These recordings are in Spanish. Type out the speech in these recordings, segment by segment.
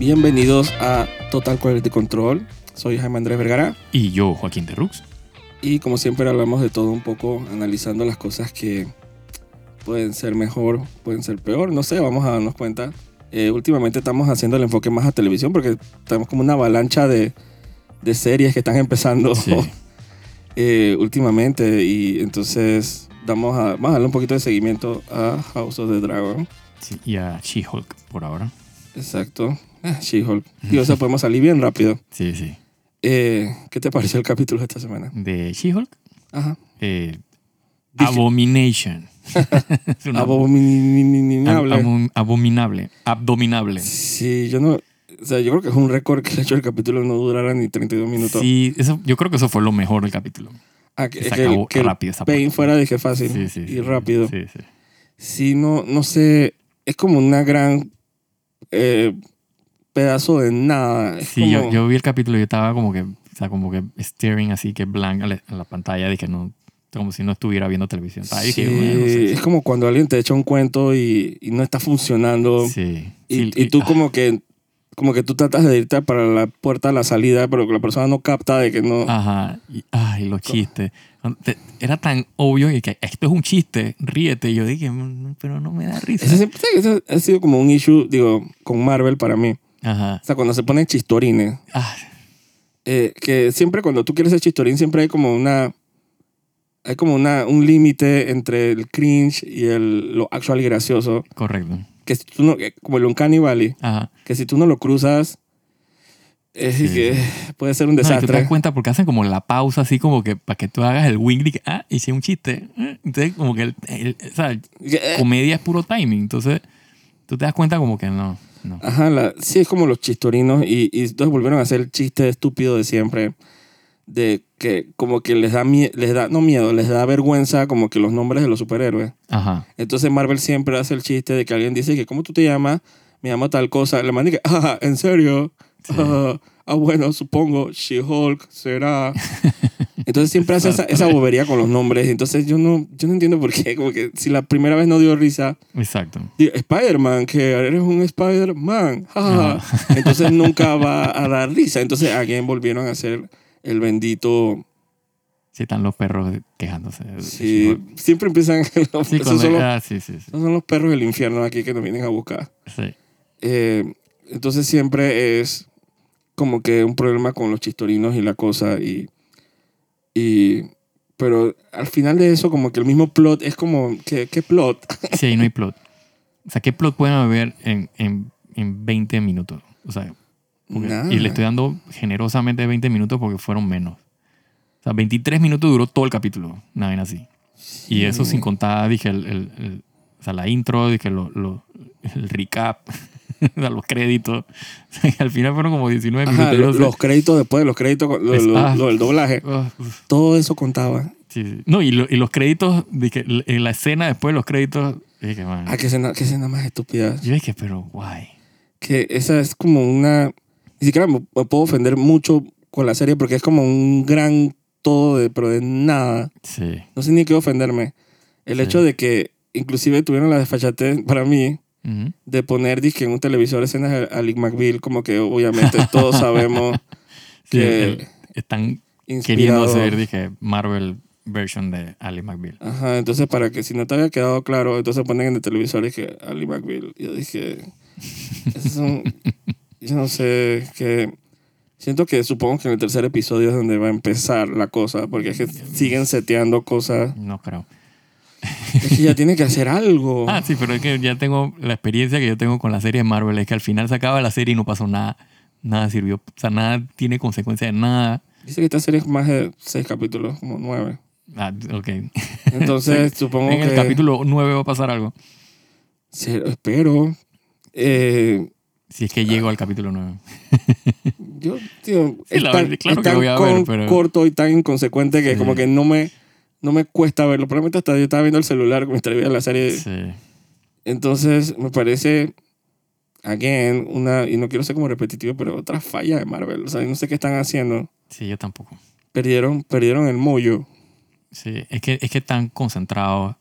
Bienvenidos a Total Quality Control. Soy Jaime Andrés Vergara. Y yo, Joaquín de Rux. Y como siempre hablamos de todo un poco, analizando las cosas que pueden ser mejor, pueden ser peor. No sé, vamos a darnos cuenta. Últimamente estamos haciendo el enfoque más a televisión porque tenemos como una avalancha de series que están empezando sí. Últimamente. Y entonces vamos a darle un poquito de seguimiento a House of the Dragon. Sí, y a She-Hulk por ahora. Exacto. She-Hulk. Y o sea, podemos salir bien rápido. Sí, sí. ¿Qué te pareció el capítulo de esta semana? ¿De She-Hulk? Ajá. Abomination. Abominable. Abdominable. Sí, yo no... O sea, yo creo que es un récord que el hecho del capítulo no durara ni 32 minutos. Sí, yo creo que eso fue lo mejor del capítulo. Que rápido esa parte. Fuera de que fácil y rápido. Sí, sí. Sí, no sé... Es como una gran... pedazo de nada. Es sí, como... yo vi el capítulo y yo estaba como que, o sea, como que staring así que blank a la pantalla, de que no, como si no estuviera viendo televisión. Sí, que, bueno, no sé. Es como cuando alguien te echa un cuento y no está funcionando. Sí. Y tú como que tú tratas de irte para la puerta de la salida, pero que la persona no capta de que no. Ajá. Y los chistes. Era tan obvio y que esto es un chiste, ríete. Y yo dije, pero no me da risa. Ese ha sido como un issue, digo, con Marvel para mí. Ajá. O sea, cuando se ponen chistorines. Ah. Que siempre cuando tú quieres ser chistorín, siempre hay como un límite entre el cringe y lo actual gracioso. Correcto. Que si tú no, como el Uncanny Valley, ajá, que si tú no lo cruzas, sí, que puede ser un desastre. No, y tú te das cuenta porque hacen como la pausa así como que para que tú hagas el wink, que hice un chiste. Entonces como que o sea, comedia es puro timing. Entonces tú te das cuenta como que no. Ajá, sí, es como los chistorinos y entonces volvieron a hacer el chiste estúpido de siempre. De que como que les da vergüenza como que los nombres de los superhéroes. Ajá. Entonces Marvel siempre hace el chiste de que alguien dice que ¿cómo tú te llamas? Me llamo tal cosa. Le mandan que, ¿en serio? Sí. Bueno, supongo, She-Hulk será. Entonces siempre hace esa bobería con los nombres. Entonces yo no entiendo por qué. Como que si la primera vez no dio risa. Exacto. Digo, Spider-Man, que eres un Spider-Man. Entonces nunca va a dar risa. Entonces alguien volvieron a hacer... El bendito... Sí, están los perros quejándose. Sí, siempre empiezan... Son los perros del infierno aquí que nos vienen a buscar. Sí. Entonces siempre es como que un problema con los chistorinos y la cosa. Pero al final de eso, como que el mismo plot es como... ¿Qué plot? Sí, no hay plot. O sea, ¿qué plot pueden haber en 20 minutos? O sea... Y le estoy dando generosamente 20 minutos porque fueron menos. O sea, 23 minutos duró todo el capítulo. Una vaina así. Sí. Y eso sin contar, dije, o sea, la intro, dije, el recap, o sea, los créditos. O sea, al final fueron como 19 minutos. Los créditos después de los créditos, el doblaje. Todo eso contaba. Sí, sí. No, y los créditos, dije, en la escena después de los créditos, dije, man. Qué escena más estúpida. Yo dije, pero guay. Que esa es como una... Ni siquiera me puedo ofender mucho con la serie porque es como un gran todo, pero de nada. Sí. No sé ni qué ofenderme. El hecho de que inclusive tuvieron la desfachatez para mí de poner disque en un televisor escenas a Lee McBeal, como que obviamente todos sabemos que... Sí, están inspirado. Queriendo hacer, dije, Marvel version de Ali McBeal. Ajá, entonces para que si no te había quedado claro, entonces ponen en el televisor dije, Ali McBeal. Yo dije... Esos son... Yo no sé, que siento que supongo que en el tercer episodio es donde va a empezar la cosa, porque es que siguen seteando cosas. No creo. Es que ya tiene que hacer algo. Ah, sí, pero es que ya tengo la experiencia que yo tengo con la serie de Marvel, es que al final se acaba la serie y no pasó nada. Nada sirvió. O sea, nada tiene consecuencia de nada. Dice que esta serie es más de 6 capítulos, como 9. Ah, ok. Entonces supongo que... En el capítulo 9 va a pasar algo. Sí, espero. Si es que llego al capítulo 9. Yo, tío, sí, claro que lo voy a ver, pero... corto y tan inconsecuente que como que no me cuesta verlo. Probablemente hasta yo estaba viendo el celular mientras veía la serie. Sí. Entonces, me parece, again, y no quiero ser como repetitivo, pero otra falla de Marvel. O sea, no sé qué están haciendo. Sí, yo tampoco. Perdieron el mollo. Sí, es que están concentrados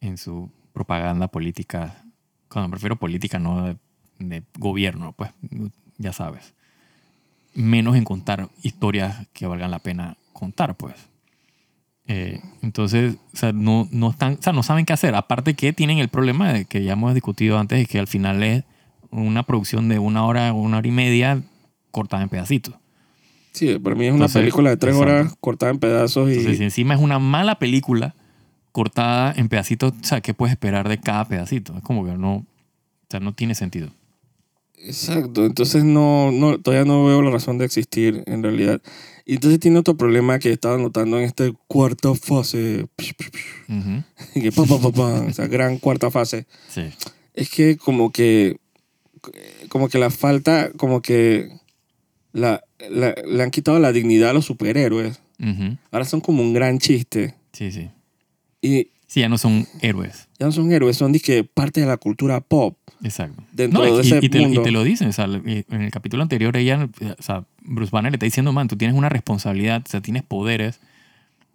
en su propaganda política. Cuando me refiero a política, no de gobierno, pues ya sabes. Menos en contar historias que valgan la pena contar, pues. Entonces, o sea, no están, o sea, no saben qué hacer. Aparte que tienen el problema de que ya hemos discutido antes, es que al final es una producción de 1 hora o 1 hora y media cortada en pedacitos. Sí, para mí es una película de 3 horas cortada en pedazos. Y... Entonces, si encima es una mala película cortada en pedacitos, o sea, ¿qué puedes esperar de cada pedacito? Es como que no, o sea, no tiene sentido. Exacto, entonces no, todavía no veo la razón de existir en realidad. Y entonces tiene otro problema que estaba notando en esta cuarta fase. Uh-huh. Que o sea, gran cuarta fase. Sí. Es que como que la falta, como que le han quitado la dignidad a los superhéroes. Uh-huh. Ahora son como un gran chiste. Sí, sí. Y sí, ya no son héroes. Ya no son héroes, son disque parte de la cultura pop. Exacto. Dentro de ese mundo. Y te lo dicen, o sea, en el capítulo anterior ella, o sea, Bruce Banner le está diciendo, man, tú tienes una responsabilidad, o sea, tienes poderes,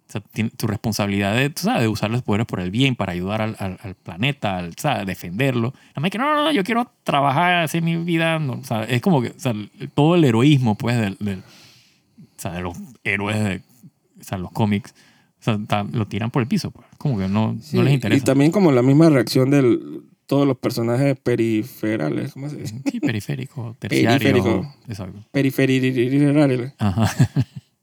o sea, tu responsabilidad de, tú sabes, de usar los poderes por el bien, para ayudar al planeta, o sea, defenderlo. Nada más que no, yo quiero trabajar, hacer mi vida, no, o sea, es como que, o sea, todo el heroísmo, pues, o sea, de los héroes de, o sea, los cómics. O sea, lo tiran por el piso, pues. Como que no les interesa. Y también como la misma reacción de todos los personajes periferales. ¿Cómo se dice? Sí, periférico, terciario. Periférico. Exacto. Periferiales. Ajá.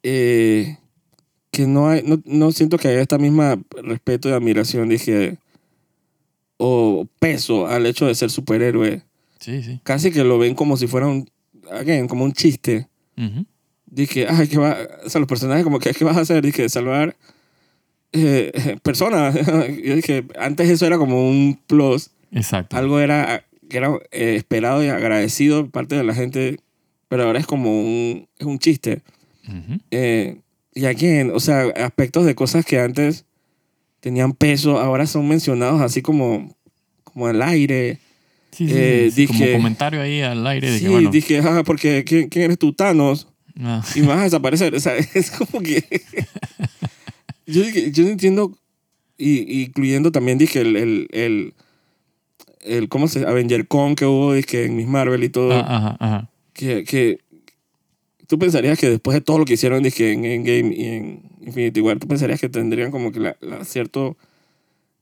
Que no siento que haya esta misma respeto y admiración, dije, o peso al hecho de ser superhéroe. Sí, sí. Casi que lo ven como si fuera como un chiste. Uh-huh. Dije, ay, ¿qué va? O sea, los personajes como que, ¿qué vas a hacer? Dije, salvar... personas. Yo dije, antes eso era como un plus. Exacto. Algo que era esperado y agradecido por parte de la gente, pero ahora es como un chiste. Uh-huh. Y aquí, o sea, aspectos de cosas que antes tenían peso, ahora son mencionados así como al aire. Sí, sí, sí, dije, como comentario ahí al aire. De sí, que, bueno, dije, ah, porque ¿quién eres tú, Thanos? No. Y vas a desaparecer. O sea, es como que... Yo entiendo, y incluyendo también, dije, el ¿cómo se dice? Avenger Con que hubo, dije, en Miss Marvel y todo. Ajá, ajá. Que tú pensarías que después de todo lo que hicieron, dije, en Endgame y en Infinity War, tú pensarías que tendrían como que cierto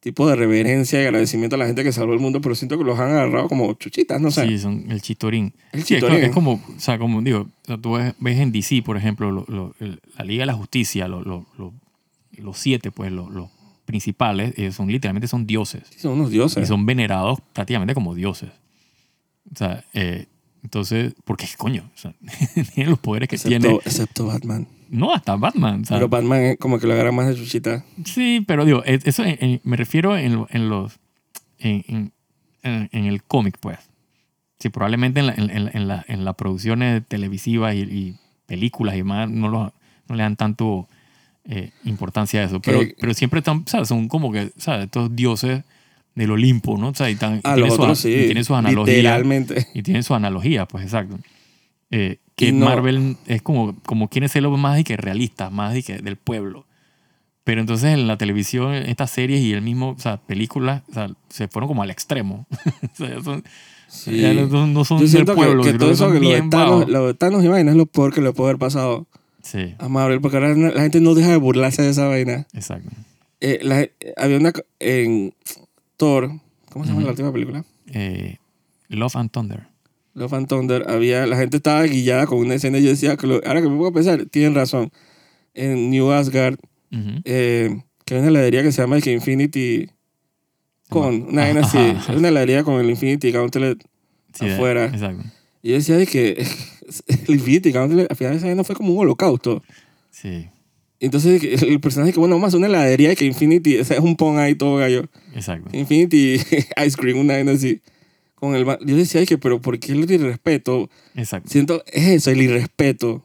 tipo de reverencia y agradecimiento a la gente que salvó el mundo, pero siento que los han agarrado como chuchitas, no sé. Sí, son el chistorín. Sí, es como, o sea, como digo, o sea, tú ves en DC, por ejemplo, la Liga de la Justicia, los 7, pues, los principales, ellos son literalmente son dioses. Sí, son unos dioses. Y son venerados prácticamente como dioses. O sea, entonces, ¿por qué coño? O sea, tienen los poderes que tienen. Excepto Batman. No, hasta Batman. O sea, pero Batman es como que lo agarra más de chuchita. Sí, pero digo, eso me refiero en el cómic, pues. Sí, probablemente en las producciones televisivas y películas y más no le dan tanto... importancia a eso, pero siempre están, ¿sabes? Son como que, ¿sabes? Estos dioses del Olimpo, ¿no? O sea, y tienen sus analogías. Literalmente. Y tienen sus analogías, pues, exacto. Que no. Marvel es como quieren ser los más y que realistas, más y que del pueblo. Pero entonces en la televisión, en estas series y el mismo, o sea, películas, o sea, se fueron como al extremo. O sea, son... Sí. Ya no son del pueblo. Que todo eso que lo de Thanos y vaina es lo peor que le puede haber pasado. Sí. A Marvel, porque ahora la gente no deja de burlarse de esa vaina. Exacto. Había una en Thor, ¿cómo se llama la última película? Love and Thunder. La gente estaba guillada con una escena y yo decía, ahora que me pongo a pensar, tienen razón. En New Asgard, que hay una heladería que se llama Infinity Con, una vaina así, una heladería con el Infinity Gauntlet afuera. Exacto. Y yo decía de que el Infinity Gauntlet al final de esa vez no fue como un holocausto. Sí. Entonces el personaje que, bueno, más una heladería que Infinity, o sea, es un pon ahí todo gallo. Exacto. Infinity Ice Cream, una vez así. Con el, yo decía, que, pero ¿por qué el irrespeto? Exacto. Siento, es eso, el irrespeto.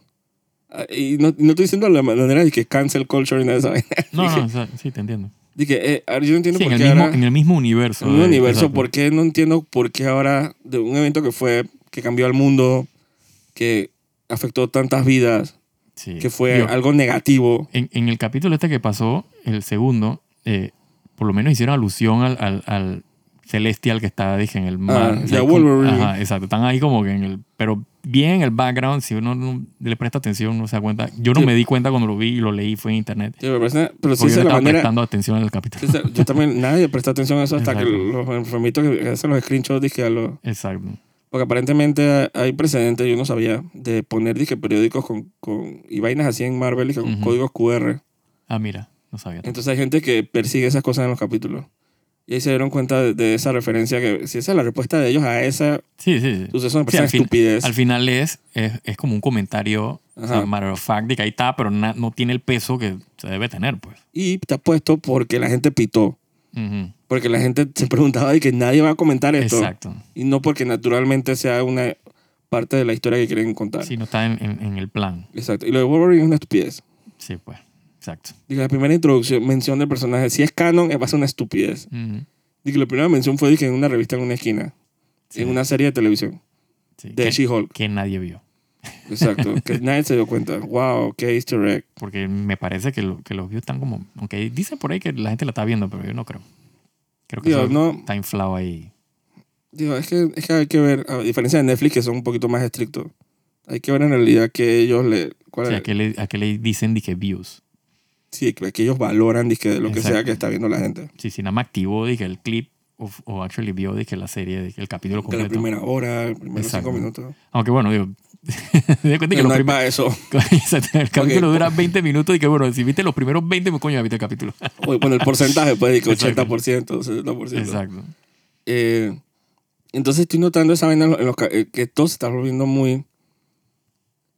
Y no estoy diciendo la manera de que cancel culture y nada de esa vaina. No, o sea, sí, te entiendo. Dije, yo no entiendo por qué ahora... En el mismo universo. En el mismo universo, ¿por qué? No entiendo por qué ahora, de un evento que cambió al mundo, que afectó tantas vidas, sí, que fue algo negativo. En el capítulo que pasó, el segundo, por lo menos hicieron alusión al celestial que está, dije, en el mar. O sea, Wolverine. Ajá, exacto. Están ahí como que en el... Pero bien en el background, si uno no le presta atención, no se da cuenta. Yo no me di cuenta cuando lo vi y lo leí, fue en internet. Sí, pero sí, se la manera... prestando atención en el capítulo. Sí, yo también, nadie presta atención a eso hasta exacto. que los enfermitos que hacen los screenshots, dije, a los... Exacto. Porque aparentemente hay precedentes, yo no sabía, de poner, dije, periódicos con y vainas así en Marvel, dije, con códigos QR. Ah, mira, no sabía. Entonces hay gente que persigue esas cosas en los capítulos. Y ahí se dieron cuenta de esa referencia, que si esa es la respuesta de ellos a esa suceso me parece estupidez. Al final es como un comentario, o sea, matter of fact, de que ahí está, pero no tiene el peso que se debe tener, pues. Y está puesto porque la gente pitó. Porque la gente se preguntaba de que nadie va a comentar esto. Exacto. Y no porque naturalmente sea una parte de la historia que quieren contar. Sí, no está en el plan. Exacto. Y lo de Wolverine es una estupidez. Sí, pues. Exacto. Digo, la primera introducción, mención del personaje, si es canon, va a ser una estupidez. Digo, la primera mención fue en una revista en una esquina, en una serie de televisión, de She-Hulk. Que nadie vio. Exacto, que nadie se dio cuenta. Wow, qué easter egg. Porque me parece que los views están como... Aunque dicen por ahí que la gente la está viendo, pero yo no creo. Creo que digo, no, está inflado ahí. Digo, es que hay que ver, a diferencia de Netflix, que son un poquito más estrictos, hay que ver en realidad que ellos le... ¿Cuál es? A qué le dicen, dije, views. Sí, que ellos valoran dizque, lo que sea que está viendo la gente. Sí, sí, nada más activó dizque, el clip o actually vio dizque, la serie, dizque, el capítulo completo. De la primera hora, los primeros 5 minutos. Aunque bueno, digo... de cuenta que no hay más eso. El capítulo dura 20 minutos y que bueno, si viste los primeros 20, pues coño, ya viste el capítulo. Oye, bueno, el porcentaje, pues, dizque, 80%, 60%. Exacto. Entonces estoy notando esa vaina que todo se está volviendo muy...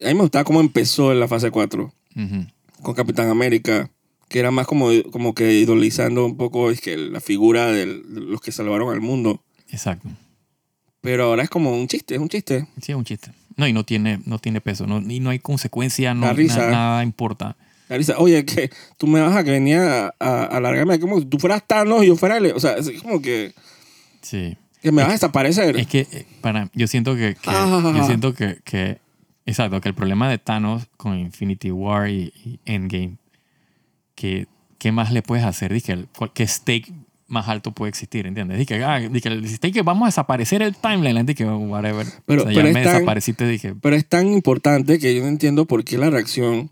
A mí me gustaba cómo empezó en la fase 4. Con Capitán América, que era más como que idolizando un poco es que la figura de los que salvaron al mundo. Exacto. Pero ahora es como un chiste, es un chiste. Sí, es un chiste. No, y no tiene peso, no, y no hay consecuencia, no, nada importa. La risa, oye, que tú me vas a que venía a largarme, como si tú fueras Thanos y yo fuera... O sea, es como que... Sí. Que me vas a desaparecer. Es que yo siento que exacto, que el problema de Thanos con Infinity War y Endgame, que ¿qué más le puedes hacer? Dije, ¿qué stake más alto puede existir? ¿Entiendes? Dije, el stake que vamos a desaparecer el timeline, dije, whatever. Pero, o sea, pero ya me desapareciste, dije. Pero es tan importante que yo no entiendo por qué la reacción...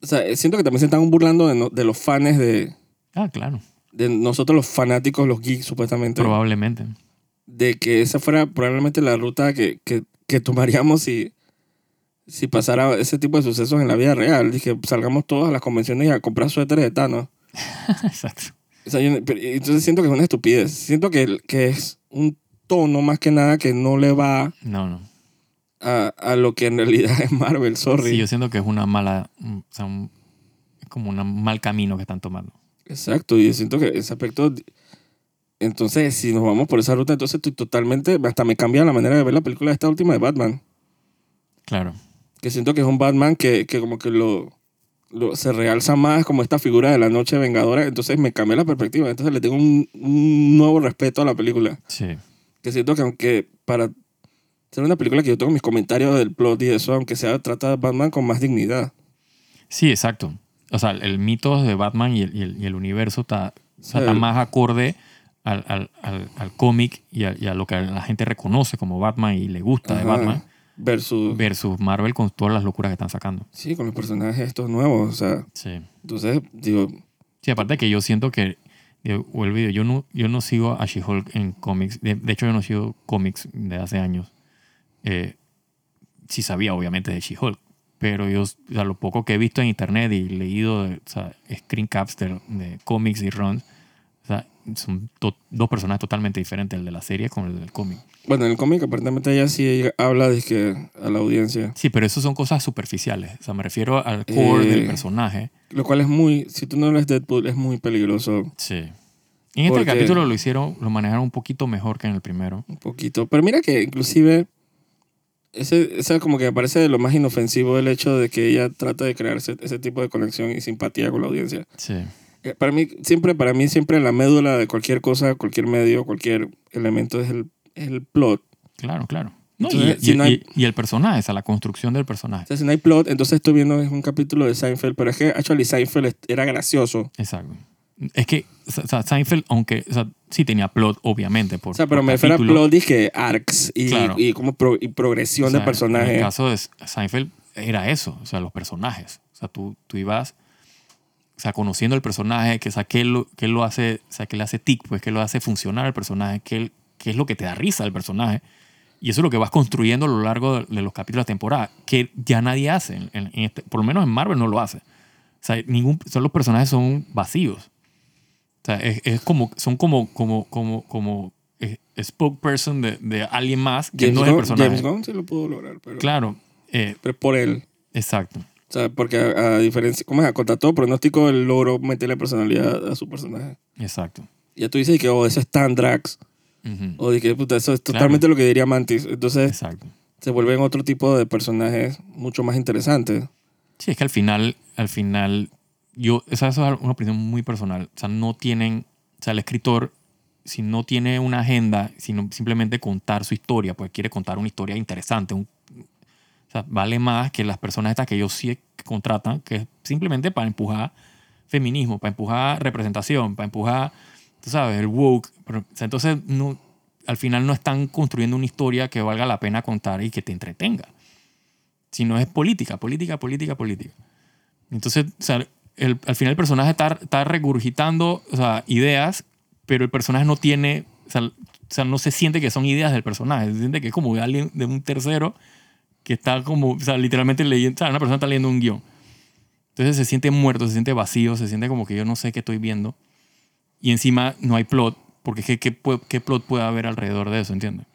O sea, siento que también se están burlando de los fans de... Ah, claro. De nosotros los fanáticos, los geeks, supuestamente. Probablemente. De que esa fuera probablemente la ruta que tomaríamos si pasara ese tipo de sucesos en la vida real, dije, salgamos todos a las convenciones a comprar suéteres de Thanos. Exacto. O sea, entonces siento que es una estupidez. Siento que es un tono más que nada que no le va a lo que en realidad es Marvel, sorry. Sí, yo siento que es una mala... O sea, es como un mal camino que están tomando. Exacto, y yo siento que ese aspecto... Entonces, si nos vamos por esa ruta, entonces estoy totalmente... Hasta me cambia la manera de ver la película esta última de Batman. Claro. Que siento que es un Batman que como que se realza más como esta figura de la noche vengadora. Entonces me cambié la perspectiva. Entonces le tengo un nuevo respeto a la película. Sí. Que siento que aunque para ser una película que yo tengo mis comentarios del plot y eso, aunque sea, trata a Batman con más dignidad. Sí, exacto. O sea, el mito de Batman y el universo está más acorde al cómic y a lo que la gente reconoce como Batman y le gusta de Batman. Versus Marvel con todas las locuras que están sacando. Sí, con los personajes estos nuevos, o sea. Sí. Entonces, digo... Sí, aparte que yo siento que... Yo no sigo a She-Hulk en cómics. De hecho, yo no sigo cómics de hace años. Sí sabía, obviamente, de She-Hulk. Pero yo, o sea, lo poco que he visto en internet y leído, o sea, screen caps de cómics y runs, o sea, son dos personajes totalmente diferentes, el de la serie con el del cómic. Bueno, en el cómic aparentemente ella sí habla dizque, a la audiencia. Sí, pero eso son cosas superficiales. O sea, me refiero al core del personaje. Lo cual es muy... Si tú no lees Deadpool, es muy peligroso. Sí. Y en este capítulo lo manejaron un poquito mejor que en el primero. Un poquito. Pero mira que inclusive... Esa como que me parece lo más inofensivo el hecho de que ella trata de crear ese tipo de conexión y simpatía con la audiencia. Sí. Para mí siempre la médula de cualquier cosa, cualquier medio, cualquier elemento es el plot. Claro. No, entonces, y el personaje, esa, la construcción del personaje. O sea, si no hay plot, entonces estoy viendo un capítulo de Seinfeld, pero es que actually Seinfeld era gracioso. Exacto. Es que, o sea, Seinfeld, aunque, o sea, sí tenía plot, obviamente. Por, o sea, pero me refiero a plot, dije arcs y, claro, y como progresión, o sea, de personajes. En el caso de Seinfeld era eso, o sea, los personajes. O sea, tú ibas, o sea, conociendo el personaje, que, o sea, qué lo hace, o sea, qué le hace tic, pues qué lo hace funcionar al personaje, qué es lo que te da risa al personaje. Y eso es lo que vas construyendo a lo largo de los capítulos de la temporada, que ya nadie hace. Por lo menos en Marvel no lo hace. O sea, los personajes son vacíos. O sea, es como, son como spokesperson de alguien más que James no es el personaje. James Gunn se lo pudo lograr, pero... Claro. Pero por él. Exacto. O sea, porque a diferencia... ¿Cómo es? A contra todo pronóstico, él logró meterle personalidad a su personaje. Exacto. Ya tú dices que eso es tan drags. Uh-huh. O dije, puta, eso es totalmente claro, lo que diría Mantis. Entonces, exacto, se vuelven otro tipo de personajes mucho más interesantes. Sí, es que al final yo, eso es una opinión muy personal. O sea, no tienen, o sea, el escritor, si no tiene una agenda, sino simplemente contar su historia, pues quiere contar una historia interesante. O sea, vale más que las personas estas que ellos sí contratan, que es simplemente para empujar feminismo, para empujar representación, para empujar, tú sabes, el woke. Pero, o sea, entonces, no, al final no están construyendo una historia que valga la pena contar y que te entretenga. Sino es política. Entonces, o sea, al final el personaje está regurgitando, o sea, ideas, pero el personaje no tiene, o sea, no se siente que son ideas del personaje. Se siente que es como de alguien, de un tercero, que está como, o sea, literalmente leyendo, o sea, una persona está leyendo un guión. Entonces se siente muerto, se siente vacío, se siente como que yo no sé qué estoy viendo. Y encima no hay plot, porque ¿qué plot puede haber alrededor de eso? ¿Entiendes?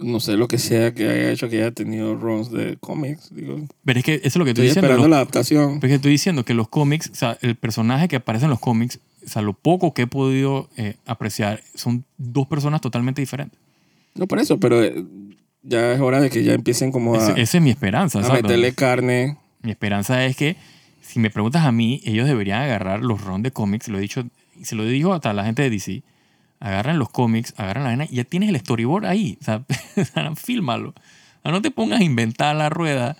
No sé lo que sea que haya hecho que haya tenido runs de cómics. Digo. Pero es que eso es lo que estoy diciendo. Estoy esperando la adaptación. Pero es que estoy diciendo que los cómics, o sea, el personaje que aparece en los cómics, o sea, lo poco que he podido apreciar, son dos personas totalmente diferentes. No, por eso, pero ya es hora de que ya empiecen como a... Esa es mi esperanza. A meterle carne. Mi esperanza es que, si me preguntas a mí, ellos deberían agarrar los runs de cómics, lo he dicho... Y se lo digo hasta a la gente de DC. Agarran los cómics, agarran la arena y ya tienes el storyboard ahí. O sea, fílmalo. O sea, no te pongas a inventar la rueda.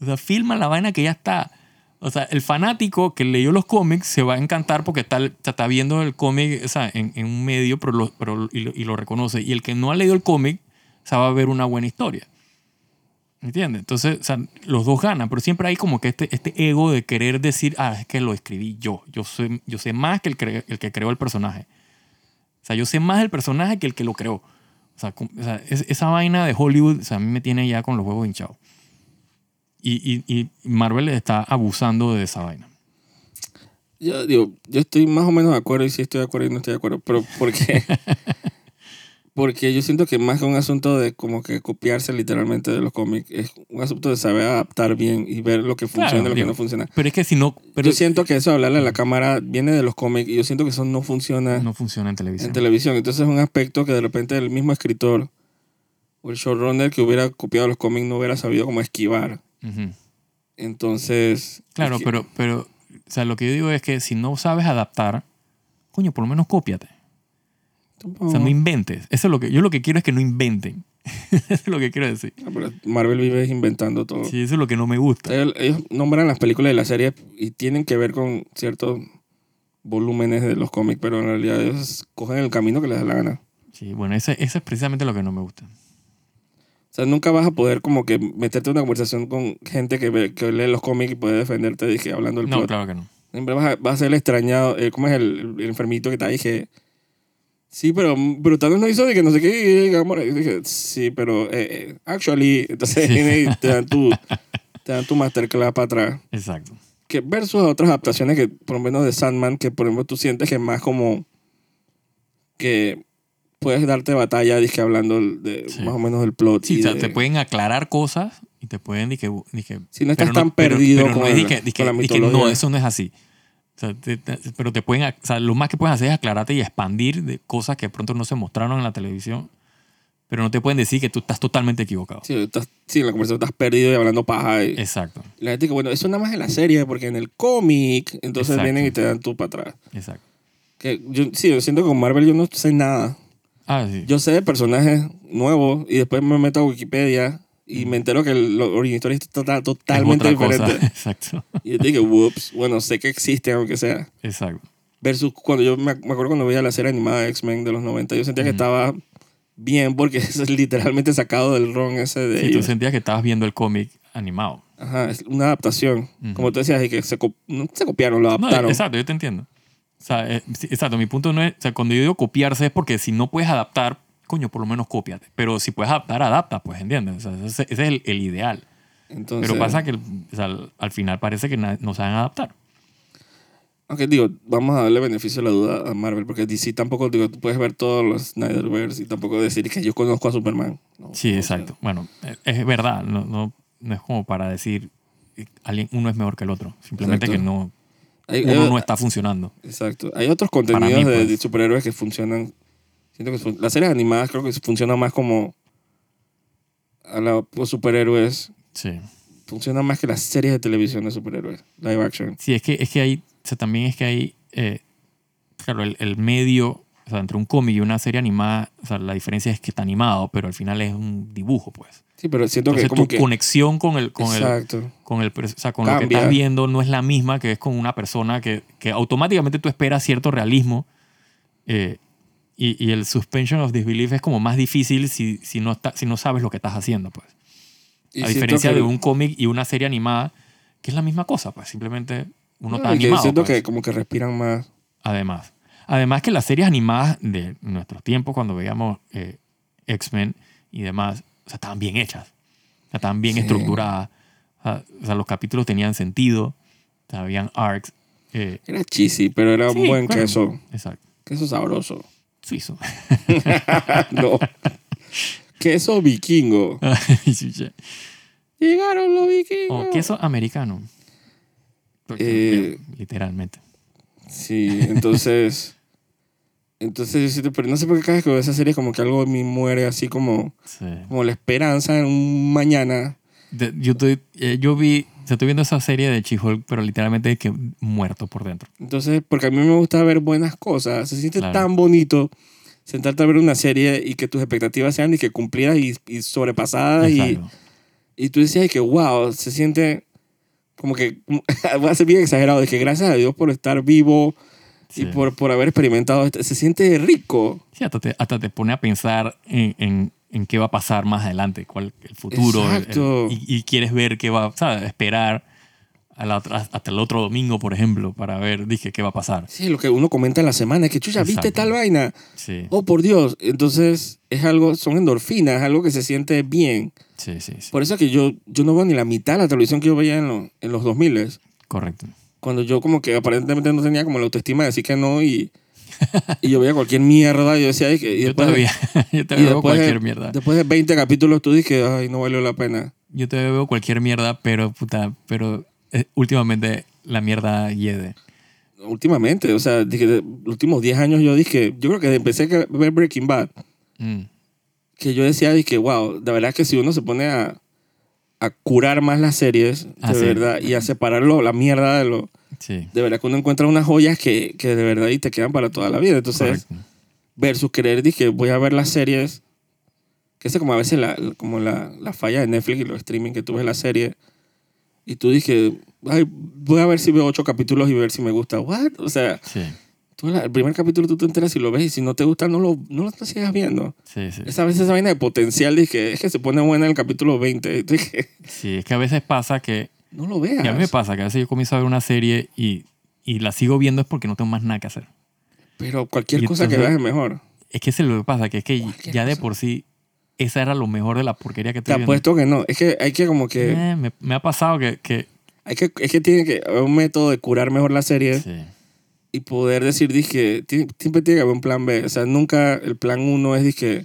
O sea, filma la vaina que ya está. O sea, el fanático que leyó los cómics se va a encantar porque está viendo el cómic, o sea, en un medio y lo reconoce. Y el que no ha leído el cómic, o sea, va a ver una buena historia. ¿Entiendes? Entonces, o sea, los dos ganan, pero siempre hay como que este ego de querer decir, es que lo escribí yo. Yo sé más que el que creó el personaje. O sea, yo sé más del personaje que el que lo creó. O sea, esa vaina de Hollywood, o sea, a mí me tiene ya con los huevos hinchados. Y Marvel está abusando de esa vaina. Yo digo, yo estoy más o menos de acuerdo, y sí estoy de acuerdo y no estoy de acuerdo, pero ¿por qué? Porque yo siento que más que un asunto de como que copiarse literalmente de los cómics, es un asunto de saber adaptar bien y ver lo que funciona, claro, y lo que no funciona. Pero es que si no... Pero yo siento que eso de hablarle a la cámara viene de los cómics y yo siento que eso no funciona... No funciona en televisión. En televisión. Entonces es un aspecto que de repente el mismo escritor o el showrunner que hubiera copiado los cómics no hubiera sabido cómo esquivar. Uh-huh. Entonces... Claro, pero o sea, lo que yo digo es que si no sabes adaptar, coño, por lo menos cópiate. O sea, no inventes. Eso es lo que yo lo que quiero es que no inventen. Eso es lo que quiero decir. Pero Marvel vive inventando todo. Sí, eso es lo que no me gusta. Ellos nombran las películas de la serie y tienen que ver con ciertos volúmenes de los cómics, pero en realidad ellos cogen el camino que les da la gana. Sí, bueno, eso es precisamente lo que no me gusta. O sea, nunca vas a poder como que meterte en una conversación con gente que lee los cómics y puede defenderte, dije, hablando del plot. No, claro que no. Siempre vas a ser el extrañado, ¿cómo es el enfermito que está ahí? Que sí, pero Thanos no hizo de que no sé qué. Y dije, sí, pero actually, entonces sí. te dan tu masterclass para atrás. Exacto. Que versus otras adaptaciones que, por lo menos de Sandman, que por ejemplo tú sientes que es más como que puedes darte batalla, dije, hablando de, sí, más o menos del plot. Sí, o sea, te pueden aclarar cosas y te pueden, dije si no estás tan perdido con la mitología. No, eso no es así. O sea, pero te pueden, o sea, lo más que puedes hacer es aclararte y expandir de cosas que de pronto no se mostraron en la televisión, pero no te pueden decir que tú estás totalmente equivocado. Sí, en la conversación estás perdido y hablando paja. Y, exacto. Y la gente dice, bueno, eso nada más en la serie, porque en el cómic, entonces exacto, vienen y te dan tú para atrás. Exacto. Que yo siento que con Marvel yo no sé nada. Ah, sí. Yo sé de personajes nuevos y después me meto a Wikipedia y me entero que el original está totalmente diferente. Cosa. Exacto. Y yo te digo, whoops, bueno, sé que existe, aunque sea. Exacto. Versus cuando yo me acuerdo cuando veía la serie animada de X-Men de los 90, yo sentía que estaba bien porque eso es literalmente sacado del ron ese de ellos. Tú sentías que estabas viendo el cómic animado. Ajá, es una adaptación. Como tú decías, que se copiaron, lo adaptaron. No, exacto, yo te entiendo. O sea, exacto, mi punto no es... O sea, cuando yo digo copiarse es porque si no puedes adaptar, coño, por lo menos cópiate. Pero si puedes adaptar, adapta, pues, ¿entiendes? O sea, ese es el ideal. Entonces, pero pasa que al final parece que no saben adaptar. Aunque digo, vamos a darle beneficio a la duda a Marvel, porque DC tampoco, digo, tú puedes ver todos los Snyderverse y tampoco decir que yo conozco a Superman. No, sí, exacto. O sea, bueno, es verdad, no es como para decir uno es mejor que el otro, simplemente exacto. Que no, uno no está funcionando. Exacto. Hay otros contenidos mí, pues, de superhéroes que funcionan. Siento que las series animadas creo que funcionan más como a los superhéroes. Sí. Funciona más que las series de televisión de superhéroes, live action. Sí, es que hay, o sea, también es que hay, claro, el medio, o sea, entre un cómic y una serie animada, o sea, la diferencia es que está animado, pero al final es un dibujo, pues. Sí, pero siento entonces, que como tu conexión con lo que estás viendo no es la misma que es con una persona que automáticamente tú esperas cierto realismo, y el suspension of disbelief es como más difícil si no sabes lo que estás haciendo, pues. Y a diferencia de un cómic y una serie animada, que es la misma cosa, pues simplemente uno está animado. Siento pues. Que como que respiran más. Además que las series animadas de nuestros tiempos, cuando veíamos X-Men y demás, o sea, estaban bien hechas, o sea, estaban bien estructuradas, o sea, los capítulos tenían sentido, o sea, habían arcs. Era cheesy, pero era un buen queso. Exacto. Queso sabroso. Suizo. No. Queso vikingo. Llegaron los vikingos. O queso americano. Literalmente. Sí, entonces... entonces yo siento... Pero no sé por qué cada vez que veo esa serie como que algo en mí muere así como... Sí. Como la esperanza en un mañana. O sea, estoy viendo esa serie de She-Hulk, pero literalmente que muerto por dentro. Entonces, porque a mí me gusta ver buenas cosas. Se siente tan bonito... sentarte a ver una serie y que tus expectativas sean y que cumplidas y sobrepasadas. Y tú decías que wow, se siente como que, voy a ser bien exagerado, de que gracias a Dios por estar vivo y por haber experimentado, se siente rico. Sí, hasta te pone a pensar en qué va a pasar más adelante, cuál el futuro. Exacto. Y quieres ver qué va, ¿sabes? Esperar hasta el otro domingo, por ejemplo, para ver, dije, ¿qué va a pasar? Sí, lo que uno comenta en la semana es que, chucha, ¿viste tal vaina? Sí. Oh, por Dios. Entonces, es algo, son endorfinas, es algo que se siente bien. Sí, sí, sí. Por eso es que yo no veo ni la mitad de la televisión que yo veía en los 2000. Correcto. Cuando yo como que aparentemente no tenía como la autoestima de decir que no y yo veía cualquier mierda y yo decía... Yo te veo cualquier mierda. Después de 20 capítulos tú dices, ay, no valió la pena. Yo te veo cualquier mierda, pero... últimamente la mierda hiede. Últimamente, o sea, dije, los últimos 10 años yo dije, yo creo que empecé a ver Breaking Bad, que yo decía, dije, wow, la verdad es que si uno se pone a curar más las series, de verdad, y a separarlo, la mierda de lo... Sí. De verdad que uno encuentra unas joyas que de verdad y te quedan para toda la vida. Entonces, correcto. Versus querer, dije, voy a ver las series, que es como a veces la falla de Netflix y los streaming, que tú ves la serie... Y tú dije, ay, voy a ver si veo 8 capítulos y ver si me gusta. ¿What? O sea, sí. Tú el primer capítulo tú te enteras y lo ves y si no te gusta no lo sigas viendo. Sí, sí. A veces esa vaina de potencial es que se pone buena en el capítulo 20. Sí, es que a veces pasa que... No lo veas. Y a mí me pasa que a veces yo comienzo a ver una serie y la sigo viendo es porque no tengo más nada que hacer. Pero cualquier cosa entonces, que veas es mejor. Es que se lo que pasa, que es que ya de por sí... Esa era lo mejor de la porquería que te viendo. Te apuesto que no. Es que hay que como que... me ha pasado que... Es que tiene que haber un método de curar mejor la serie. Sí. Y poder decir, dizque... Siempre tiene que haber un plan B. O sea, nunca el plan 1 es, dizque...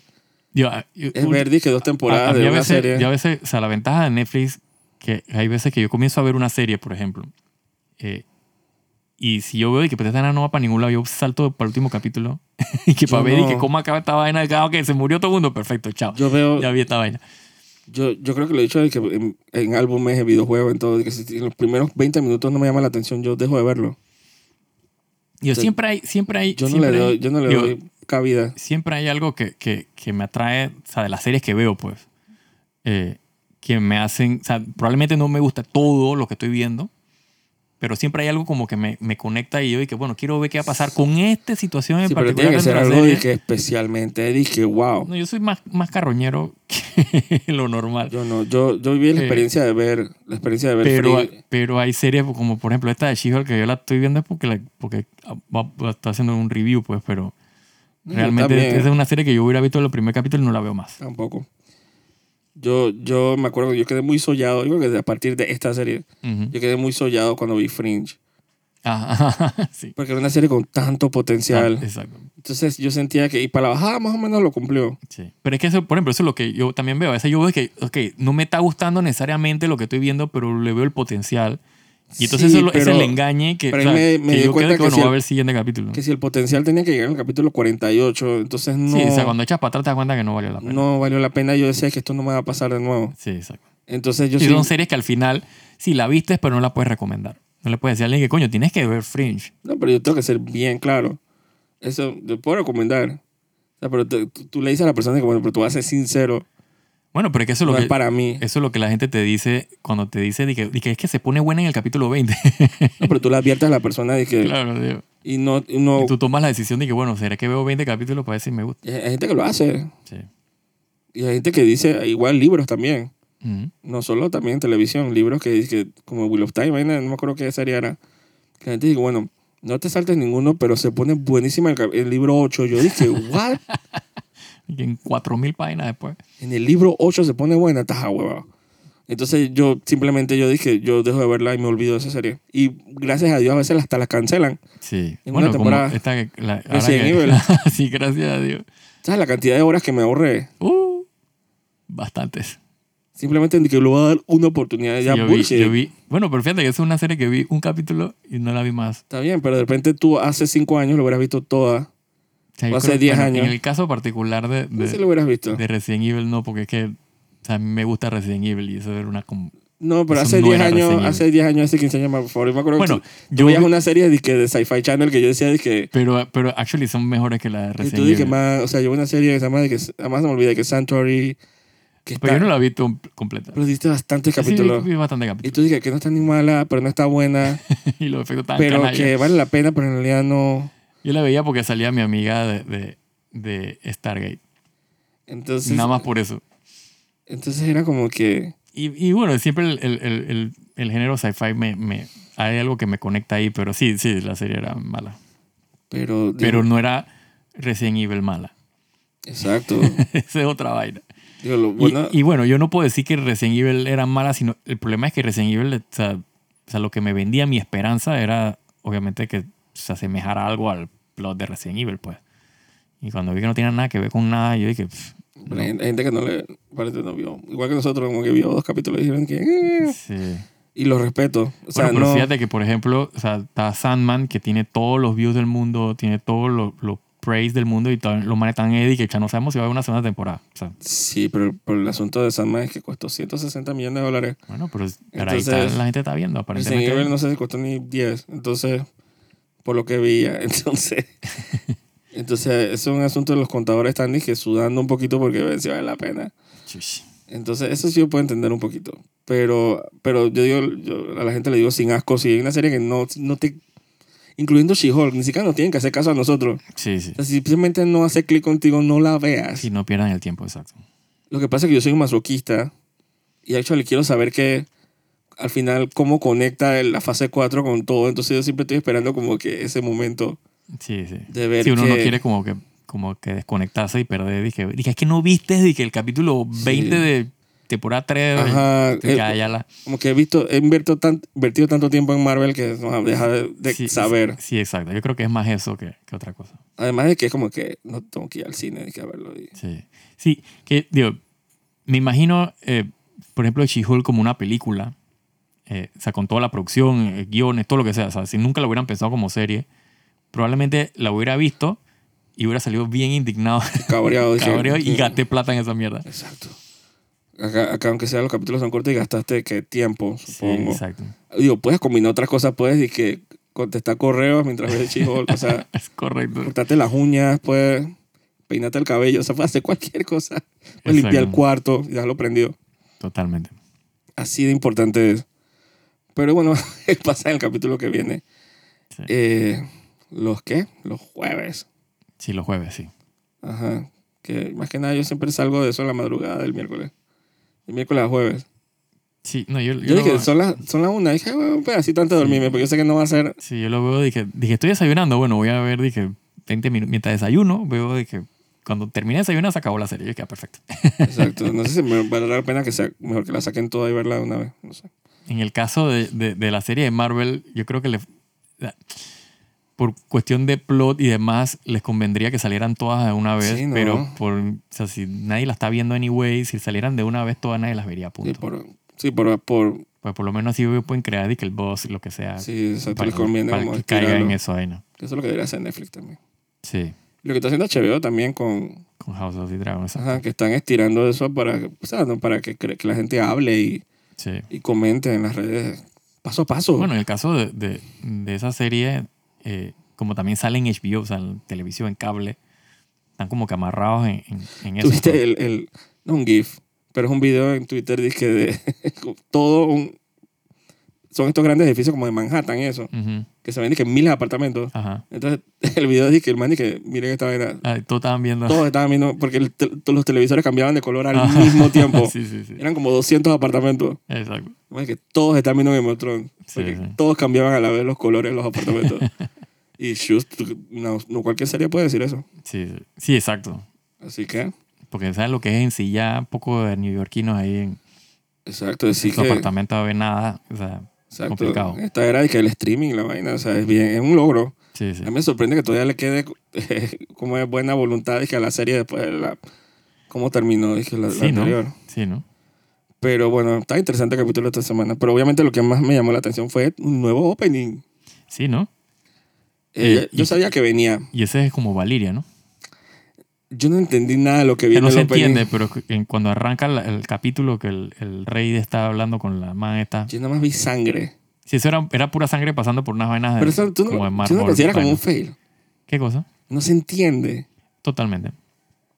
es ver, dizque, 2 temporadas de una serie. Yo a veces... O sea, la ventaja de Netflix... Que hay veces que yo comienzo a ver una serie, por ejemplo. Y si yo veo que esta nada no va para ningún lado, yo salto para el último capítulo. Y que para ver y que cómo acaba esta vaina. Okay, se murió todo el mundo. Perfecto, chao. Ya vi esta vaina. Yo creo que lo he dicho de que en álbumes, en videojuegos, en todo. De que si en los primeros 20 minutos no me llama la atención, yo dejo de verlo. Yo entonces, siempre hay... Yo no le doy cabida. Siempre hay algo que me atrae, o sea, de las series que veo, pues. Que me hacen... O sea, probablemente no me gusta todo lo que estoy viendo. Pero siempre hay algo como que me conecta y yo que bueno, quiero ver qué va a pasar con esta situación en particular. Pero tiene que ser algo de que especialmente dije, wow. No, yo soy más carroñero que lo normal. Yo no, yo viví la experiencia de ver Fringe. Pero hay series como por ejemplo esta de She-Hulk que yo la estoy viendo porque está haciendo un review, pues, pero realmente esa es una serie que yo hubiera visto en el primer capítulo y no la veo más. Tampoco. Yo me acuerdo que yo quedé muy sollado. Yo creo que a partir de esta serie, yo quedé muy sollado cuando vi Fringe. Ajá, sí. Porque era una serie con tanto potencial. Ah, exacto. Entonces yo sentía que, y para la bajada más o menos lo cumplió. Sí. Pero es que eso, por ejemplo, eso es lo que yo también veo. A veces yo veo que, okay, no me está gustando necesariamente lo que estoy viendo, pero le veo el potencial. Y entonces sí, eso es el engañe que, pero o sea, me que yo creo que bueno, va a haber el siguiente capítulo. Que si el potencial tenía que llegar en el capítulo 48, entonces no... Sí, o sea, cuando echas para atrás te das cuenta que no valió la pena. No valió la pena. Yo decía que esto no me va a pasar de nuevo. Sí, exacto. Entonces yo sí... Son series que al final, si la viste, pero no la puedes recomendar. No le puedes decir a alguien que, coño, tienes que ver Fringe. No, pero yo tengo que ser bien claro. Eso, yo puedo recomendar. O sea, pero tú le dices a la persona que, bueno, pero tú vas a ser sincero. Bueno, pero es que eso es lo que, para mí. Eso es lo que la gente te dice cuando te dice de que es que se pone buena en el capítulo 20. No, pero tú le adviertes a la persona de que... Claro, tío. Y tú tomas la decisión de que, bueno, ¿será que veo 20 capítulos para ver si me gusta? Hay gente que lo hace. Sí. Y hay gente que dice, igual libros también. Uh-huh. No solo también en televisión, libros que como Wheel of Time, no me acuerdo qué serie era. Que la gente dice, bueno, no te saltes ninguno, pero se pone buenísima el libro 8. Yo dije, ¿what? Y en 4.000 páginas después. En el libro 8 se pone buena, taja, huevado. Entonces yo dije, yo dejo de verla y me olvido de esa serie. Y gracias a Dios a veces hasta las cancelan. Sí. En bueno, una temporada como esta Resident Evil. Sí, gracias a Dios. ¿Sabes la cantidad de horas que me ahorré? Bastantes. Simplemente en que le voy a dar una oportunidad. Sí, ya yo vi. Bueno, pero fíjate que es una serie que vi un capítulo y no la vi más. Está bien, pero de repente tú hace 5 años lo hubieras visto toda. O sea, hace 10 años. En el caso particular de Resident Evil, no, porque es que o sea, a mí me gusta Resident Evil y eso era una... No, pero hace 10 años, hace 15 años, por favor, me acuerdo bueno, que yo veía una serie de Sci-Fi Channel que yo decía de que... Pero actually son mejores que la de Resident Evil. O sea, yo vi una serie que se llama, además se me olvida, que Sanctuary... Que pero está, yo no la he visto completa. Pero diste bastantes capítulos. Sí, vi bastantes capítulos. Y tú dices que no está ni mala, pero no está buena. Y los efectos tan canallas. Pero que vale la pena, pero en realidad no... Yo la veía porque salía mi amiga de Stargate. Entonces, nada más por eso. Entonces era como que... Y bueno, siempre el género sci-fi hay algo que me conecta ahí, pero sí, la serie era mala. Pero no era Resident Evil mala. Exacto. Esa es otra vaina. Digo, y bueno, yo no puedo decir que Resident Evil era mala, sino el problema es que Resident Evil, o sea, lo que me vendía mi esperanza era, obviamente, que se asemejara algo al plot de Resident Evil, pues. Y cuando vi que no tenía nada que ver con nada, yo dije... Pero hay gente que no vio. Igual que nosotros, como que vio 2 capítulos y dijeron que... Sí. Y los respeto. O sea, bueno, pero fíjate que, por ejemplo, o sea, está Sandman, que tiene todos los views del mundo, tiene todos los praise del mundo, y los manes tan edgy que ya no sabemos si va a haber una segunda temporada. O sea, sí, pero el asunto de Sandman es que costó $160 millones. Bueno, pero entonces, ahí la gente está viendo, aparentemente. Resident Evil no sé si costó ni 10. Entonces... por lo que veía, entonces es un asunto de los contadores están que sudando un poquito porque ven si vale la pena. Entonces eso sí yo puedo entender un poquito, pero yo digo, yo a la gente le digo sin asco, si hay una serie que no te, incluyendo She-Hulk, ni siquiera nos tienen que hacer caso a nosotros. Sí. O sea, si simplemente no hace clic contigo, no la veas. Y no pierdan el tiempo, exacto. Lo que pasa es que yo soy un masoquista y actually quiero saber que al final, cómo conecta la fase 4 con todo. Entonces yo siempre estoy esperando como que ese momento de ver que... Si uno no quiere como que desconectarse y perder. Dije, es que no viste el capítulo 20 de temporada 3. Ajá. Como que he invertido tanto tiempo en Marvel que no deja de saber. Sí, exacto. Yo creo que es más eso que otra cosa. Además de que es como que no tengo que ir al cine, hay que verlo. Sí, que digo, me imagino, por ejemplo, She-Hulk como una película... o sea, con toda la producción, guiones, todo lo que sea. O sea, si nunca lo hubieran pensado como serie, probablemente la hubiera visto y hubiera salido bien indignado. Cabreado y gasté plata en esa mierda. Exacto. Acá aunque sea los capítulos son cortos y gastaste tiempo, supongo. Sí, exacto. Digo, puedes combinar otras cosas, puedes contestar correos mientras ves el She-Hulk. O sea, es correcto. Cortarte las uñas, puedes peinarte el cabello, o sea, puedes hacer cualquier cosa. Puedes limpiar el cuarto y dejarlo prendido. Totalmente. Así de importante es. Pero bueno, pasa en el capítulo que viene. Sí. ¿Los qué? Los jueves. Sí, los jueves, sí. Ajá. Que más que nada yo siempre salgo de eso a la madrugada del miércoles. El miércoles a jueves. Sí, no, yo dije, son las 1. Dije, bueno, pues así tanto dormirme, porque yo sé que no va a ser... Sí, yo lo veo, dije, estoy desayunando. Bueno, voy a ver, dije, 20 minutos. Mientras desayuno, veo, dije, cuando terminé de desayunar se acabó la serie. Yo dije, perfecto. Exacto. No sé si me valdrá la pena que sea mejor que la saquen toda y verla de una vez. No sé. En el caso de la serie de Marvel, yo creo que por cuestión de plot y demás, les convendría que salieran todas de una vez, sí, no. Pero o sea, si nadie la está viendo anyway, si salieran de una vez todas, nadie las vería, punto. Pues por lo menos así pueden crear y que el boss, lo que sea. Sí, exacto, les conviene para que caigan en eso ahí, ¿no? Eso es lo que debería hacer Netflix también. Sí. Lo que está haciendo HBO también con House of the Dragon. Ajá, que están estirando eso para que la gente hable y, sí, y comente en las redes paso a paso. Bueno, en el caso de esa serie... como también sale en HBO, o sea, en televisión, en cable, están como que amarrados en eso. ¿Tuviste no un GIF, pero es un video en Twitter, dice que son estos grandes edificios como de Manhattan y eso, uh-huh, que se ven que miles de apartamentos. Ajá. Entonces, el video dice que el man dice, miren esta vaina. Todos estaban viendo, porque los televisores cambiaban de color al mismo tiempo. Sí, sí, sí. Eran como 200 apartamentos. Exacto. Man, que todos estaban viendo Game of Thrones. Porque sí, sí, todos cambiaban a la vez los colores de los apartamentos. Y no cualquier serie puede decir eso. Sí, sí, sí, exacto. Así que... Porque sabes lo que es en sí ya un poco de neoyorquinos ahí en... Exacto, decir que... En su apartamento no ve nada, o sea, exacto, complicado. Esta era de que el streaming, la vaina, o sea, es un logro. Sí, sí. A mí me sorprende que todavía le quede como de buena voluntad y que a la serie después de cómo terminó, dije, la anterior. ¿No? Sí, ¿no? Pero bueno, está interesante el capítulo de esta semana. Pero obviamente lo que más me llamó la atención fue un nuevo opening. Sí, ¿no? Yo sabía que venía. Y ese es como Valyria, ¿no? Yo no entendí nada de lo que viene. No se entiende, pero cuando arranca el capítulo que el rey está hablando con la man esta... Yo nada más vi sangre. Sí, eso era pura sangre pasando por unas vainas pero eso, tú como de Marvel. Yo no lo considero como un fail. ¿Qué cosa? No se entiende. Totalmente.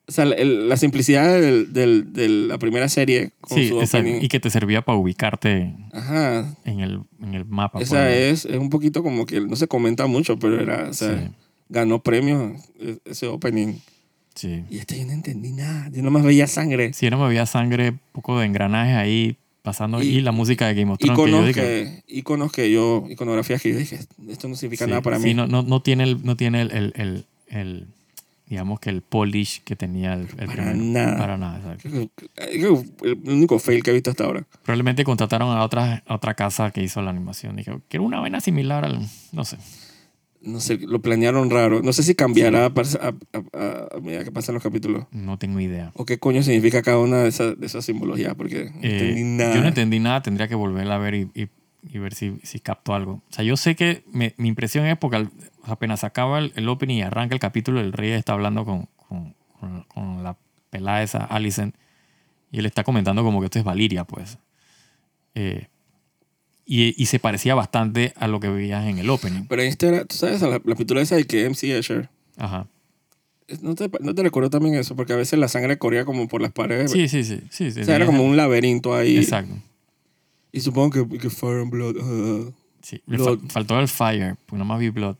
O sea, la simplicidad de la primera serie con sí, su opening. Y que te servía para ubicarte. Ajá. En el mapa. Esa es un poquito como que no se comenta mucho, pero era... O sea, sí, ganó premios ese opening. Sí. Y yo no entendí nada. Yo nomás veía sangre. Sí, yo nomás veía sangre, un poco de engranajes ahí pasando y la música de Game of Thrones. Iconografías que yo dije, esto no significa sí, nada para sí, mí. Sí, no tiene el digamos que el polish que tenía el para primero. Nada. Para nada. Creo que el único fail que he visto hasta ahora. Probablemente contrataron a otra casa que hizo la animación. Dije, quiero una vaina similar al... No sé, lo planearon raro. No sé si cambiará sí, a medida que pasan los capítulos. No tengo idea. ¿O qué coño significa cada una de esas simbologías? Porque no entendí nada. Yo no entendí nada. Tendría que volverla a ver y ver si capto algo. O sea, yo sé que mi impresión es porque apenas acaba el opening y arranca el capítulo, el rey está hablando con la pelada esa, Alicent, y él está comentando como que esto es Valyria, pues. Y se parecía bastante a lo que veías en el opening. Pero en este, tú sabes, la pintura esa de que MC Escher. Ajá. ¿No te recuerdo también eso? Porque a veces la sangre corría como por las paredes. Sí. O sea, era como un laberinto ahí. Exacto. Y supongo que Fire and Blood. Sí, blood. Faltó el Fire, porque nomás vi Blood.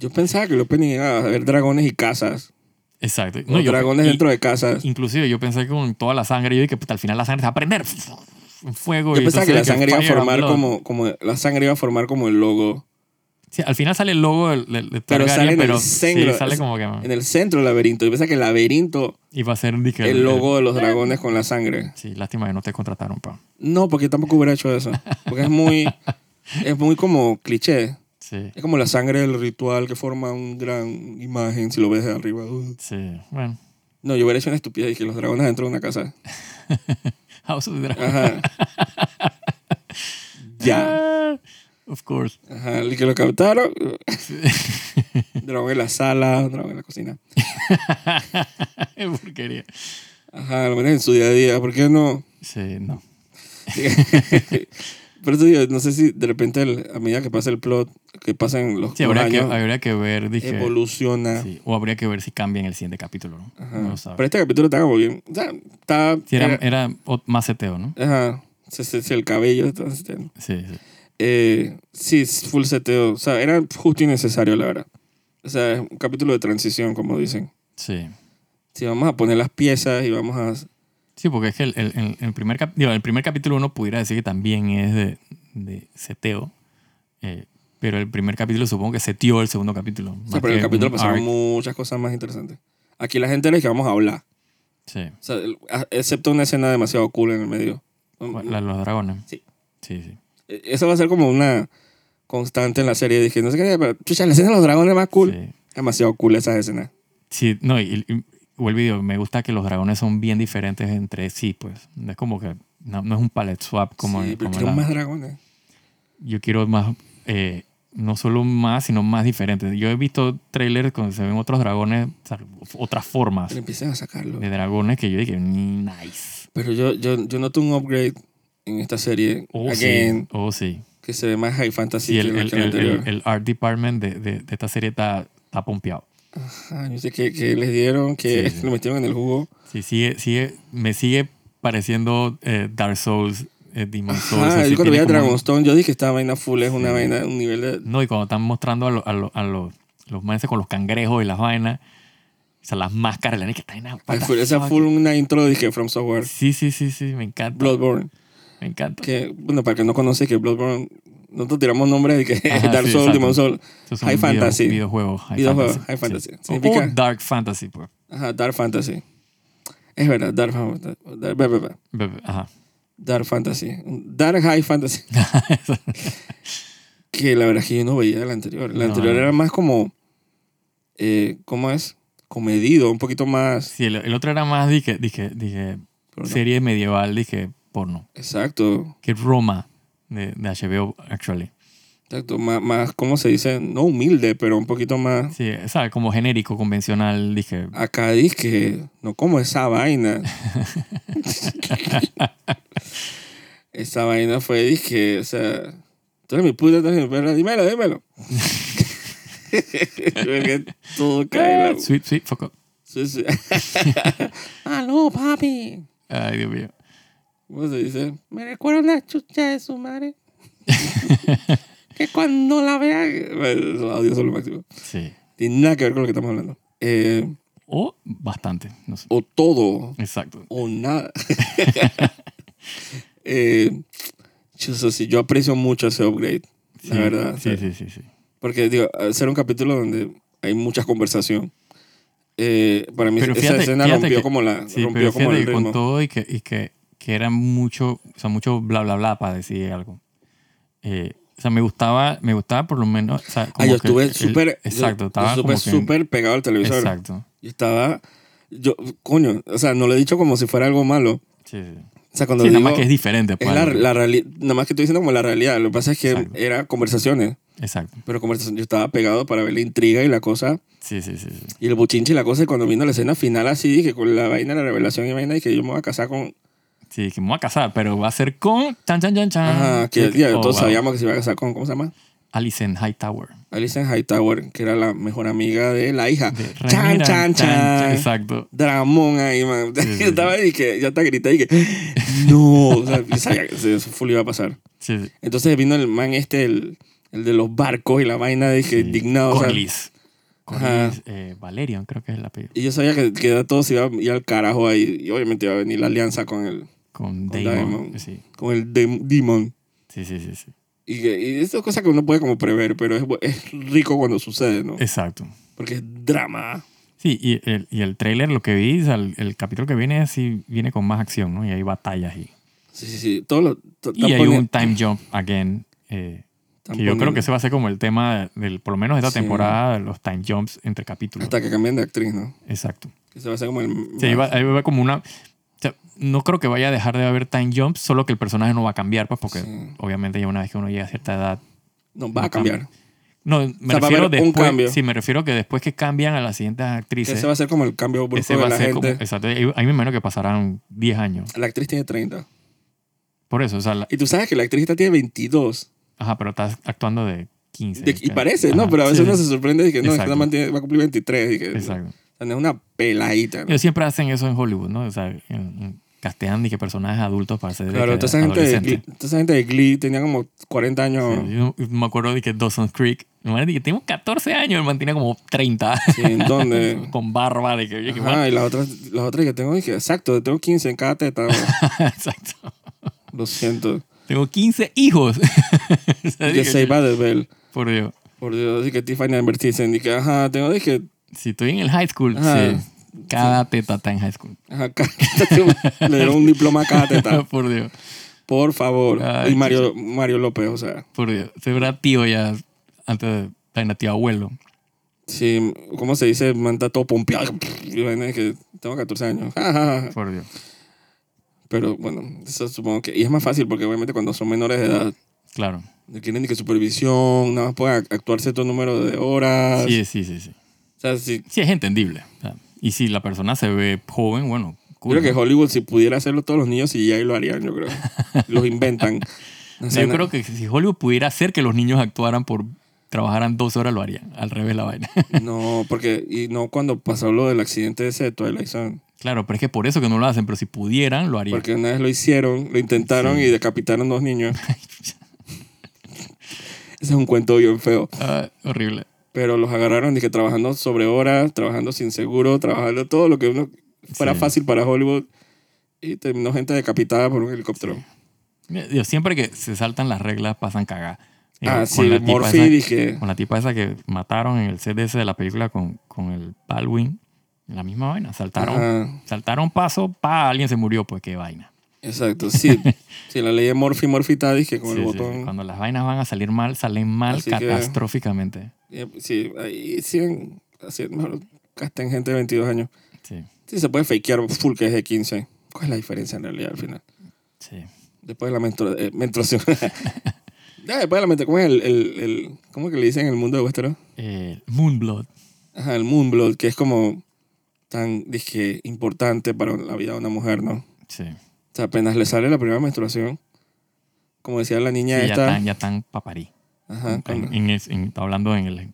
Yo pensaba que el opening era a ver dragones y casas. Exacto. No, dragones dentro de casas. Inclusive yo pensé que con toda la sangre, yo dije que pues, al final la sangre se va a prender. Fuego. Yo pensaba que la sangre iba a formar como el logo. Sí, al final sale el logo de Targaryen, pero sale en el centro del laberinto. Yo pensaba que el laberinto iba a ser el logo de los dragones con la sangre. Sí, lástima que no te contrataron, pa. No, porque tampoco hubiera hecho eso. Porque es muy como cliché. Sí. Es como la sangre del ritual que forma una gran imagen si lo ves de arriba. Sí, bueno. No, yo hubiera hecho una estupidez y que los dragones dentro de una casa. House of the Dragon. Ajá. Ya. Of course. Ajá, el que lo captaron. Sí. Dragón en la sala, dragón en la cocina. Qué porquería. Ajá, lo meten en su día a día. ¿Por qué no? Sí, no. Pero eso digo, no sé si de repente a medida que pasa el plot, que pasan los años... habría que ver... Dije, evoluciona. Sí, o habría que ver si cambia en el siguiente capítulo, ¿no? Ajá. No lo sabes. Pero este capítulo está como bien... O sea, está... Sí, era más seteo, ¿no? Ajá. se el cabello. Entonces, ¿no? Sí. Sí, full seteo. O sea, era justo y necesario, la verdad. O sea, es un capítulo de transición, como dicen. Sí. Sí, vamos a poner las piezas y vamos a... Sí, porque es que el primer capítulo uno pudiera decir que también es de seteo. Pero el primer capítulo supongo que seteó el segundo capítulo. O sea, pero en el capítulo pasaron muchas cosas más interesantes. Aquí la gente le dice que vamos a hablar. Sí. O sea, excepto una escena demasiado cool en el medio. La de los dragones. Sí. Eso va a ser como una constante en la serie. Dije, no sé qué, pero chucha, la escena de los dragones es más cool. Sí. Demasiado cool esas escenas. Sí, no, y el video, me gusta que los dragones son bien diferentes entre sí, pues. Es como que no es un palette swap como... Sí, pero quiero más dragones. Yo quiero más... no solo más, sino más diferentes. Yo he visto trailers cuando se ven otros dragones, o sea, otras formas. Pero empiezan a sacarlo. De dragones que yo dije, nice. Pero yo noto un upgrade en esta serie. Sí. Que se ve más high fantasy. Sí, el art department de esta serie está pompeado. Ajá, yo sé que les dieron, que sí. Lo metieron en el jugo. Sí, me sigue pareciendo Dark Souls, Demon's Souls. Ajá, yo cuando veía Dragonstone, yo dije que esta vaina full es una vaina, un nivel de... No, y cuando están mostrando a los manes con los cangrejos y las vainas, o sea, las máscaras, la neta, está en la... Esa full una intro, dije, From Software. Sí, me encanta. Bloodborne. Me encanta. Que, bueno, para que no conoces que Bloodborne... Nosotros tiramos nombres de que Dark Souls, Demon's Souls, High Fantasy. Videojuegos, High Fantasy. Sí. Significa... O Dark Fantasy, pues. Ajá, Dark Fantasy. Es verdad, Dark Fantasy. Ajá. Dark Fantasy. Dark High Fantasy. Que la verdad es que yo no veía la anterior. La anterior era más como... ¿cómo es? Comedido, un poquito más... Sí, el otro era más, dije serie medieval, dije porno. Exacto. Que Roma. De HBO, actually. Exacto, más, ¿cómo se dice? No humilde, pero un poquito más... Sí, ¿sabes? Como genérico, convencional, dije... Acá dije, no como esa vaina. Esa vaina fue, dije, o sea... Tú eres mi puta, tú eres mi perra, dímelo. Que todo cae la... Sweet, fuck up. Sí. Aló, papi. Ay, Dios mío. ¿Cómo se dice? Me recuerda una chucha de su madre. Que cuando la vea... Adiós, solo máximo. Sí. Tiene nada que ver con lo que estamos hablando. O bastante. No sé. O todo. Exacto. O nada. Yo aprecio mucho ese upgrade. Sí, la verdad. Sí. Porque, digo, hacer un capítulo donde hay mucha conversación. Para mí pero esa escena rompió como la... Sí, rompió pero como el ritmo. Con todo y que era mucho, o sea, mucho bla bla bla para decir algo. O sea, me gustaba por lo menos, o sea, como yo estuve súper, exacto, estaba súper pegado al televisor. Exacto. Yo, coño, o sea, no lo he dicho como si fuera algo malo. Sí. O sea, cuando digo, nada más que es diferente, pues. La realidad, nada más que estoy diciendo como la realidad, lo que pasa es que exacto. Era conversaciones. Exacto. Pero conversaciones, yo estaba pegado para ver la intriga y la cosa. Sí. Y el bochinche y la cosa, y cuando vino la escena final así, dije, con la vaina, la revelación y vaina, y que yo me voy a casar con... Sí, que me voy a casar, pero va a ser con... Chan. Ajá, que todos sabíamos que se iba a casar con... ¿Cómo se llama? Alison Hightower, que era la mejor amiga de la hija. De Chan. Exacto. Dramón ahí, man. Sí. Yo estaba ahí que ya te grité y que... No, o sea, sabía que eso full iba a pasar. Sí. Entonces vino el man el de los barcos y la vaina de que indignado. Corlys. Valerian, creo que es el apellido. Y yo sabía que todo se iba a ir al carajo ahí. Y obviamente iba a venir la alianza con el... Con Daemon. Sí. Con el Demon. Sí. Y eso es cosa que uno puede como prever, pero es rico cuando sucede, ¿no? Exacto. Porque es drama. Sí, y el trailer, lo que vi, o sea, el capítulo que viene, sí viene con más acción, ¿no? Y hay batallas y... Sí. Y hay un time jump, again. Que yo creo que ese va a ser como el tema, por lo menos de esta temporada, los time jumps entre capítulos. Hasta que cambien de actriz, ¿no? Exacto. Ese va a ser como el... Sí, ahí va como una... O sea, no creo que vaya a dejar de haber time jumps, solo que el personaje no va a cambiar, pues, porque obviamente ya una vez que uno llega a cierta edad... No, va a cambiar. No, refiero después... Sí, me refiero que después que cambian a las siguientes actrices... Ese va a ser como el cambio brusco de la gente. Como, exacto, ahí me imagino que pasarán 10 años. La actriz tiene 30. Por eso, o sea... Y tú sabes que la actriz tiene 22. Ajá, pero estás actuando de 15. Y parece, ajá, ¿no? Pero a veces uno se sorprende y que no, esta man va a cumplir 23. Y que, exacto. Es una peladita, ¿no? Ellos siempre hacen eso en Hollywood, ¿no? O sea, castean y que personajes adultos para ser claro, toda esa gente de Glee tenía como 40 años. Sí, yo me acuerdo de que Dawson's Creek, de que tengo 14 años, el man tiene como 30. Sí, ¿en dónde? Con barba de que oye, que y las otras que tengo, dije, exacto, tengo 15 en cada teta. Exacto. Lo siento. Tengo 15 hijos. Yo soy Badabel. Por Dios. Por Dios, así que Tiffany Amber Thyssen, dije, ajá, tengo, dije... Si estoy en el high school, ajá. Sí. Cada teta está en high school. Ajá, le dieron un diploma a cada teta. Por Dios. Por favor. Ay, y Mario López, o sea. Por Dios. Se verá tío ya antes de tío abuelo. Sí, ¿cómo se dice? Man está todo pompeado. Que tengo 14 años. Por Dios. Pero bueno, eso supongo que... Y es más fácil porque obviamente cuando son menores de edad... Claro. No tienen ni que supervisión, nada más pueden actuar cierto número de horas. Sí. O sea, sí es entendible. O sea, y si la persona se ve joven, bueno, cool. Yo creo que Hollywood, si pudiera hacerlo todos los niños, sí, ya lo harían, yo creo. Los inventan. No sé, yo creo que si Hollywood pudiera hacer que los niños actuaran por... Trabajaran 2 horas, lo harían. Al revés la vaina. No, porque... Y no cuando pasó lo del accidente ese de Twilight Zone. Claro, pero es que por eso que no lo hacen. Pero si pudieran, lo harían. Porque una vez lo hicieron, lo intentaron y decapitaron 2 niños. Ese es un cuento bien feo. Horrible. Pero los agarraron, dije, trabajando sobre horas, trabajando sin seguro, trabajando todo lo que uno fuera fácil para Hollywood. Y terminó gente decapitada por un helicóptero. Sí. Siempre que se saltan las reglas, pasan cagadas. Morphy, dije. Con la tipa esa que mataron en el CDC de la película con el Baldwin. La misma vaina. Saltaron paso, alguien se murió, pues qué vaina. Exacto, sí. Sí, la ley de Morphy está, dije, con el botón. Sí. Cuando las vainas van a salir mal, salen mal así catastróficamente. Que, sí, ahí siguen, así mejor casten gente de 22 años. Sí. Sí, se puede fakear full que es de 15. ¿Cuál es la diferencia en realidad al final? Sí. Después de la menstruación. ¿Cómo es el cómo que le dicen en el mundo de Westeros? Moonblood. Ajá, el Moonblood, que es como tan, dije, importante para la vida de una mujer, ¿no? Sí. O sea, apenas le sale la primera menstruación, como decía la niña sí, esta... Ya tan paparí. Ajá. Está hablando en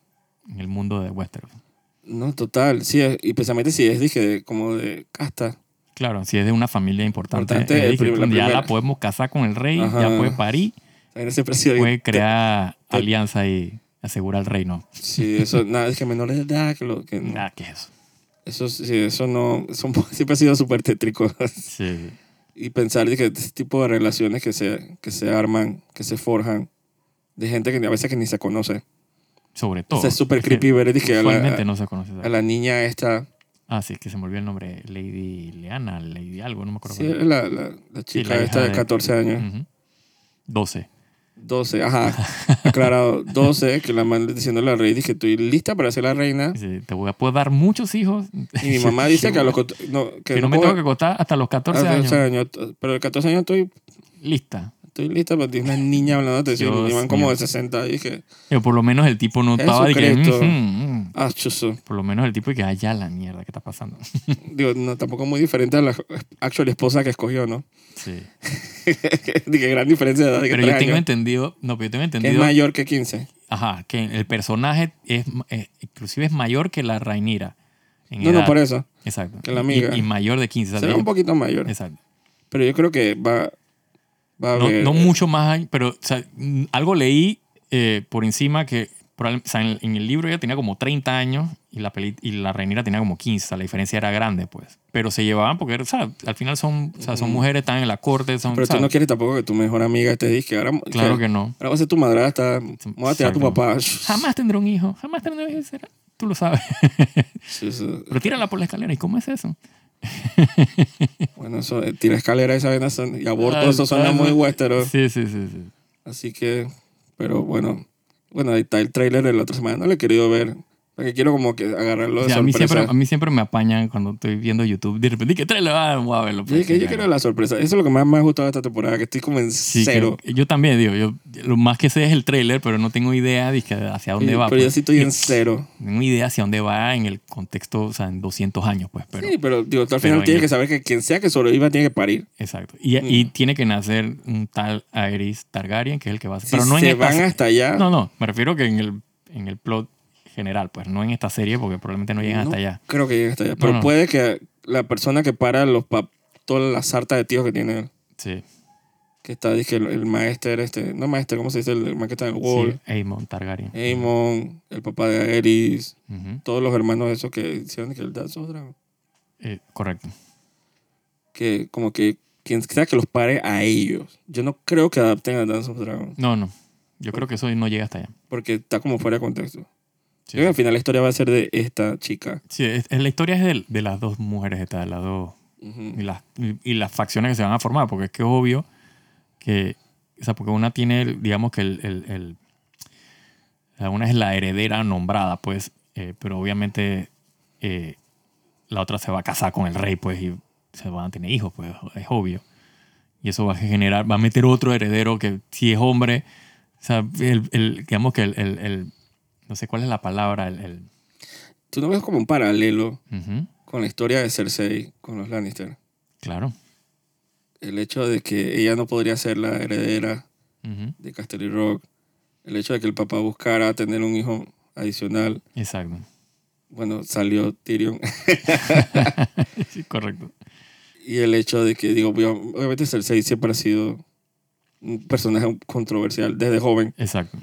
el mundo de Westeros. No, total. Sí, y precisamente si es, dije, como de casta. Claro, si es de una familia importante. Ya la podemos casar con el rey, ajá. Ya puede parir. Puede crear alianza y asegurar el reino. Sí, eso, nada, es que menores de edad. ¿Qué es eso? Eso siempre ha sido súper tétrico. Sí. Y pensar que este tipo de relaciones que se arman, que se forjan, de gente que a veces que ni se conoce. Sobre todo. O sea, es súper creepy ver que usualmente no se conoce. A la niña esta... Ah, sí, es que se me olvidó el nombre. Lady Leana, Lady algo, no me acuerdo. Sí, la chica la esta de 14 años. Uh-huh. 12, ajá, aclarado, 12, que la man diciéndole al rey, dije, estoy lista para ser la reina. Sí, te voy a poder dar muchos hijos. Y mi mamá dice que a los... que no me tengo que acostar hasta los 14 años. Pero a los 14 años estoy... Lista. Estoy lista, pero tienes una niña hablando de eso. Y van como de 60, dije... Pero por lo menos el tipo no estaba... Por lo menos el tipo que allá la mierda que está pasando. Digo, no, tampoco muy diferente a la actual esposa que escogió, ¿no? Sí. Dije, gran diferencia de edad. Pero yo tengo entendido... Que es mayor que 15. Ajá, que el personaje es inclusive es mayor que la Rhaenyra. No, por eso. Exacto. Que la amiga. Y mayor de 15. Será un poquito mayor. Exacto. Pero yo creo que va a haber... No mucho más, pero o sea, algo leí por encima que... O sea, en el libro ella tenía como 30 años y la Rhaenyra tenía como 15. O sea, la diferencia era grande, pues. Pero se llevaban porque, o sea, al final son mujeres, están en la corte. Pero ¿sabes? Tú no quieres tampoco que tu mejor amiga te diga que ahora... Claro que no. Ahora va a ser tu madrastra, va a tirar a tu papá. Jamás tendré un hijo. ¿Será? Tú lo sabes. Sí. Pero tírala por la escalera. ¿Y cómo es eso? Bueno, eso, tira escalera esa vena y aborto, eso suena muy Westeros. Sí. Así que, pero bueno, ahí está el tráiler de la otra semana. No lo he querido ver. Porque quiero como que agarrarlo de sorpresa. A mí siempre me apañan cuando estoy viendo YouTube. De repente, ¿qué tráiler? Voy a verlo. Pues, yo quiero la sorpresa. Eso es lo que más me ha gustado de esta temporada, que estoy como en cero. Yo también, digo. Yo, lo más que sé es el tráiler, pero no tengo idea de hacia dónde va. Pero pues, yo sí estoy en cero. No tengo idea hacia dónde va en el contexto, o sea, en 200 años, pues. Pero digo, al final tienes que saber que quien sea que sobreviva tiene que parir. Exacto. Y tiene que nacer un tal Aerys Targaryen, que es el que va a ser. Pero no se van hasta allá. No, me refiero que en el plot general, pues no en esta serie porque probablemente no llegan hasta allá. Creo que llegan hasta allá, pero puede que la persona que para los toda la sarta de tíos que tiene él. Sí. Que está, dije, el Maester, no Maester, ¿cómo se dice? El man que está en el Wall. Sí, Aemon Targaryen. Aemon, el papá de Aerys, todos los hermanos esos que hicieron que el Dark Souls Dragon. Correcto. Que como que quien sea que los pare a ellos. Yo no creo que adapten a Dance of Dragons. No. Yo creo que eso no llega hasta allá. Porque está como fuera de contexto. Sí. Yo creo que al final la historia va a ser de esta chica. Sí, la historia es de las dos mujeres, de las dos. Uh-huh. Y las facciones que se van a formar. Porque es que es obvio que... O sea, porque una tiene, digamos que una es la heredera nombrada, pues. Pero obviamente la otra se va a casar con el rey, pues, y se van a tener hijos, pues es obvio. Y eso va a generar, va a meter otro heredero que si es hombre, o sea, digamos que el no sé cuál es la palabra, Tú no ves como un paralelo con la historia de Cersei con los Lannister. Claro. El hecho de que ella no podría ser la heredera de Casterly Rock, el hecho de que el papá buscara tener un hijo adicional. Exacto. Bueno, salió Tyrion. Sí, correcto. Y el hecho de que, digo, obviamente Cersei siempre ha sido un personaje controversial desde joven. Exacto.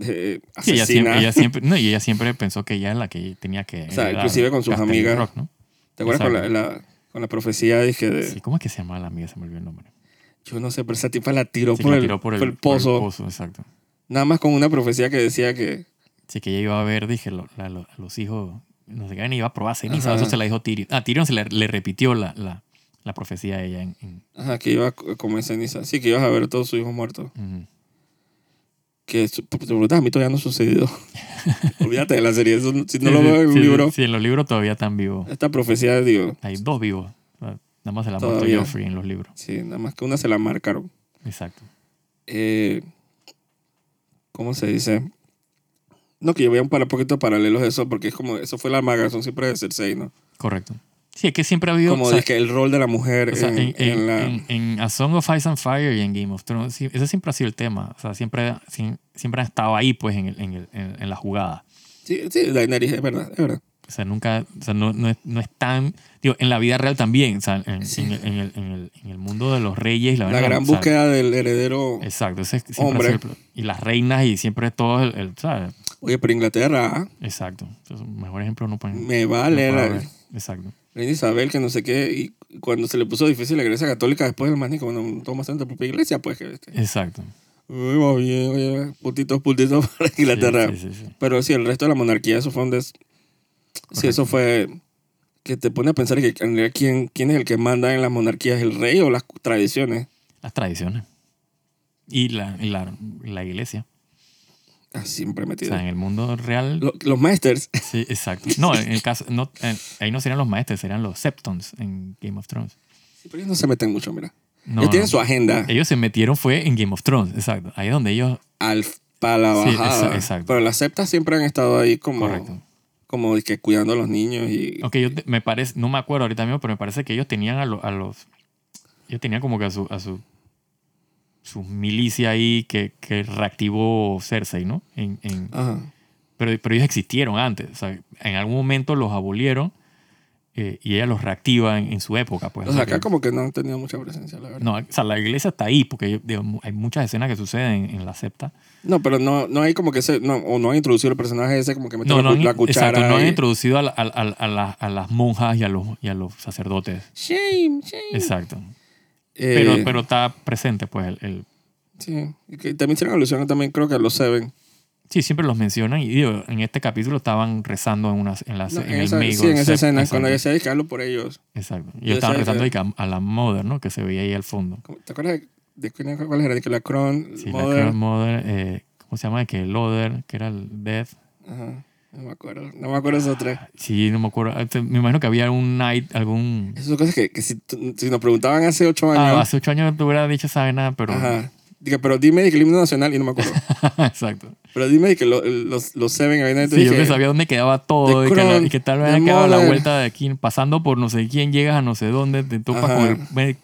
Sí, ella siempre pensó que ella es la que tenía que... O sea, inclusive con sus amigas. Rock, ¿no? ¿Te acuerdas con la profecía? Dije de... Sí, ¿cómo es que se llamaba la amiga? Se me olvidó el nombre. Yo no sé, pero esa tipa la tiró por el pozo. Por el pozo, exacto. Nada más con una profecía que decía que... Sí, que ella iba a ver, dije, los hijos... No sé qué, ni iba a probar ceniza. Eso se la dijo Tyrion. Ah, Tyrion se le repitió la profecía a ella. Ajá, que iba a comer ceniza. Sí, que ibas a ver todos sus hijos muertos. Uh-huh. Que a mí todavía no ha sucedido. Olvídate de la serie. Eso, si no lo veo en un libro. Sí, en los libros todavía están vivos. Esta profecía, digo. Hay dos vivos. Nada más se la marcó Joffrey en los libros. Sí, nada más que una se la marcaron. Exacto. ¿Cómo se dice? No, que yo voy a un poquito de paralelos de eso, porque es como, eso fue la magazón siempre de Cersei, ¿no? Correcto. Sí, es que siempre ha habido... Como de que el rol de la mujer en A Song of Ice and Fire y en Game of Thrones, sí, ese siempre ha sido el tema. O sea, siempre ha estado ahí, pues, en la jugada. Sí, Daenerys, es verdad. O sea, nunca... O sea, no es tan... Digo, en la vida real también, o sea, en el mundo de los reyes... La gran búsqueda del heredero. Exacto, ese siempre hombre. Y las reinas y siempre todo el ¿sabes? Oye, pero Inglaterra. Exacto. Entonces, mejor ejemplo no pueden... Me vale. Exacto. Reina Isabel, que no sé qué, y cuando se le puso difícil la iglesia católica después del manico, cuando toma santa propia iglesia, pues... Que, exacto. Oye, putitos para Inglaterra. Sí. Pero sí, el resto de la monarquía, eso fue un correcto. Sí, eso fue... Que te pone a pensar que en realidad quién es el que manda en las monarquías, el rey o las tradiciones. Las tradiciones. Y la iglesia. Siempre metido. O sea, en el mundo real... Los maesters. Sí, exacto. No, en el caso... ahí no serían los maesters, serían los septons en Game of Thrones. Sí, pero ellos no se meten mucho, mira. No, ellos tienen su agenda. Ellos se metieron fue en Game of Thrones, exacto. Ahí es donde ellos... Para la bajada. Sí, exacto. Pero las septas siempre han estado ahí como... Correcto. Como que cuidando a los niños y... Ok, me parece... No me acuerdo ahorita mismo, pero me parece que ellos tenían a los... Ellos tenían como que a su milicia ahí que reactivó Cersei, ¿no? Ajá. Pero ellos existieron antes. O sea, en algún momento los abolieron y ella los reactiva en su época. Pues, o sea, acá que, como que no han tenido mucha presencia, la verdad. No, o sea, la iglesia está ahí porque hay muchas escenas que suceden en la septa. No, pero no hay como que ese... No, o no han introducido el personaje ese como que metió la cuchara. Exacto, no han introducido a las monjas y a los sacerdotes. Shame. Exacto. Pero está presente, pues, el... Sí, que también hicieron alusión, también creo que los Seven. Sí, siempre los mencionan. Y digo, en este capítulo estaban rezando en el meigo. Sí, en esa escena, cuando ella se dedicaba por ellos. Exacto. Y ellos estaban rezando a la Mother, ¿no? Que se veía ahí al fondo. ¿Te acuerdas de cuál era? De que la Crown, sí, Mother. La Crown Mother. ¿Cómo se llama? Que el Other, que era el Death. Ajá. No me acuerdo esos tres. Sí, no me acuerdo. Me imagino que había un Knight, algún... Esas son cosas que si nos preguntaban hace 8 años... Ah, hace 8 años te hubiera dicho esa nada, pero... Ajá. Diga, pero dime de que el himno nacional y no me acuerdo. Exacto. Pero dime de que los Seven... Había sí, yo que sabía dónde quedaba todo y que tal vez quedaba la vuelta de aquí, pasando por no sé quién, llegas a no sé dónde, te topas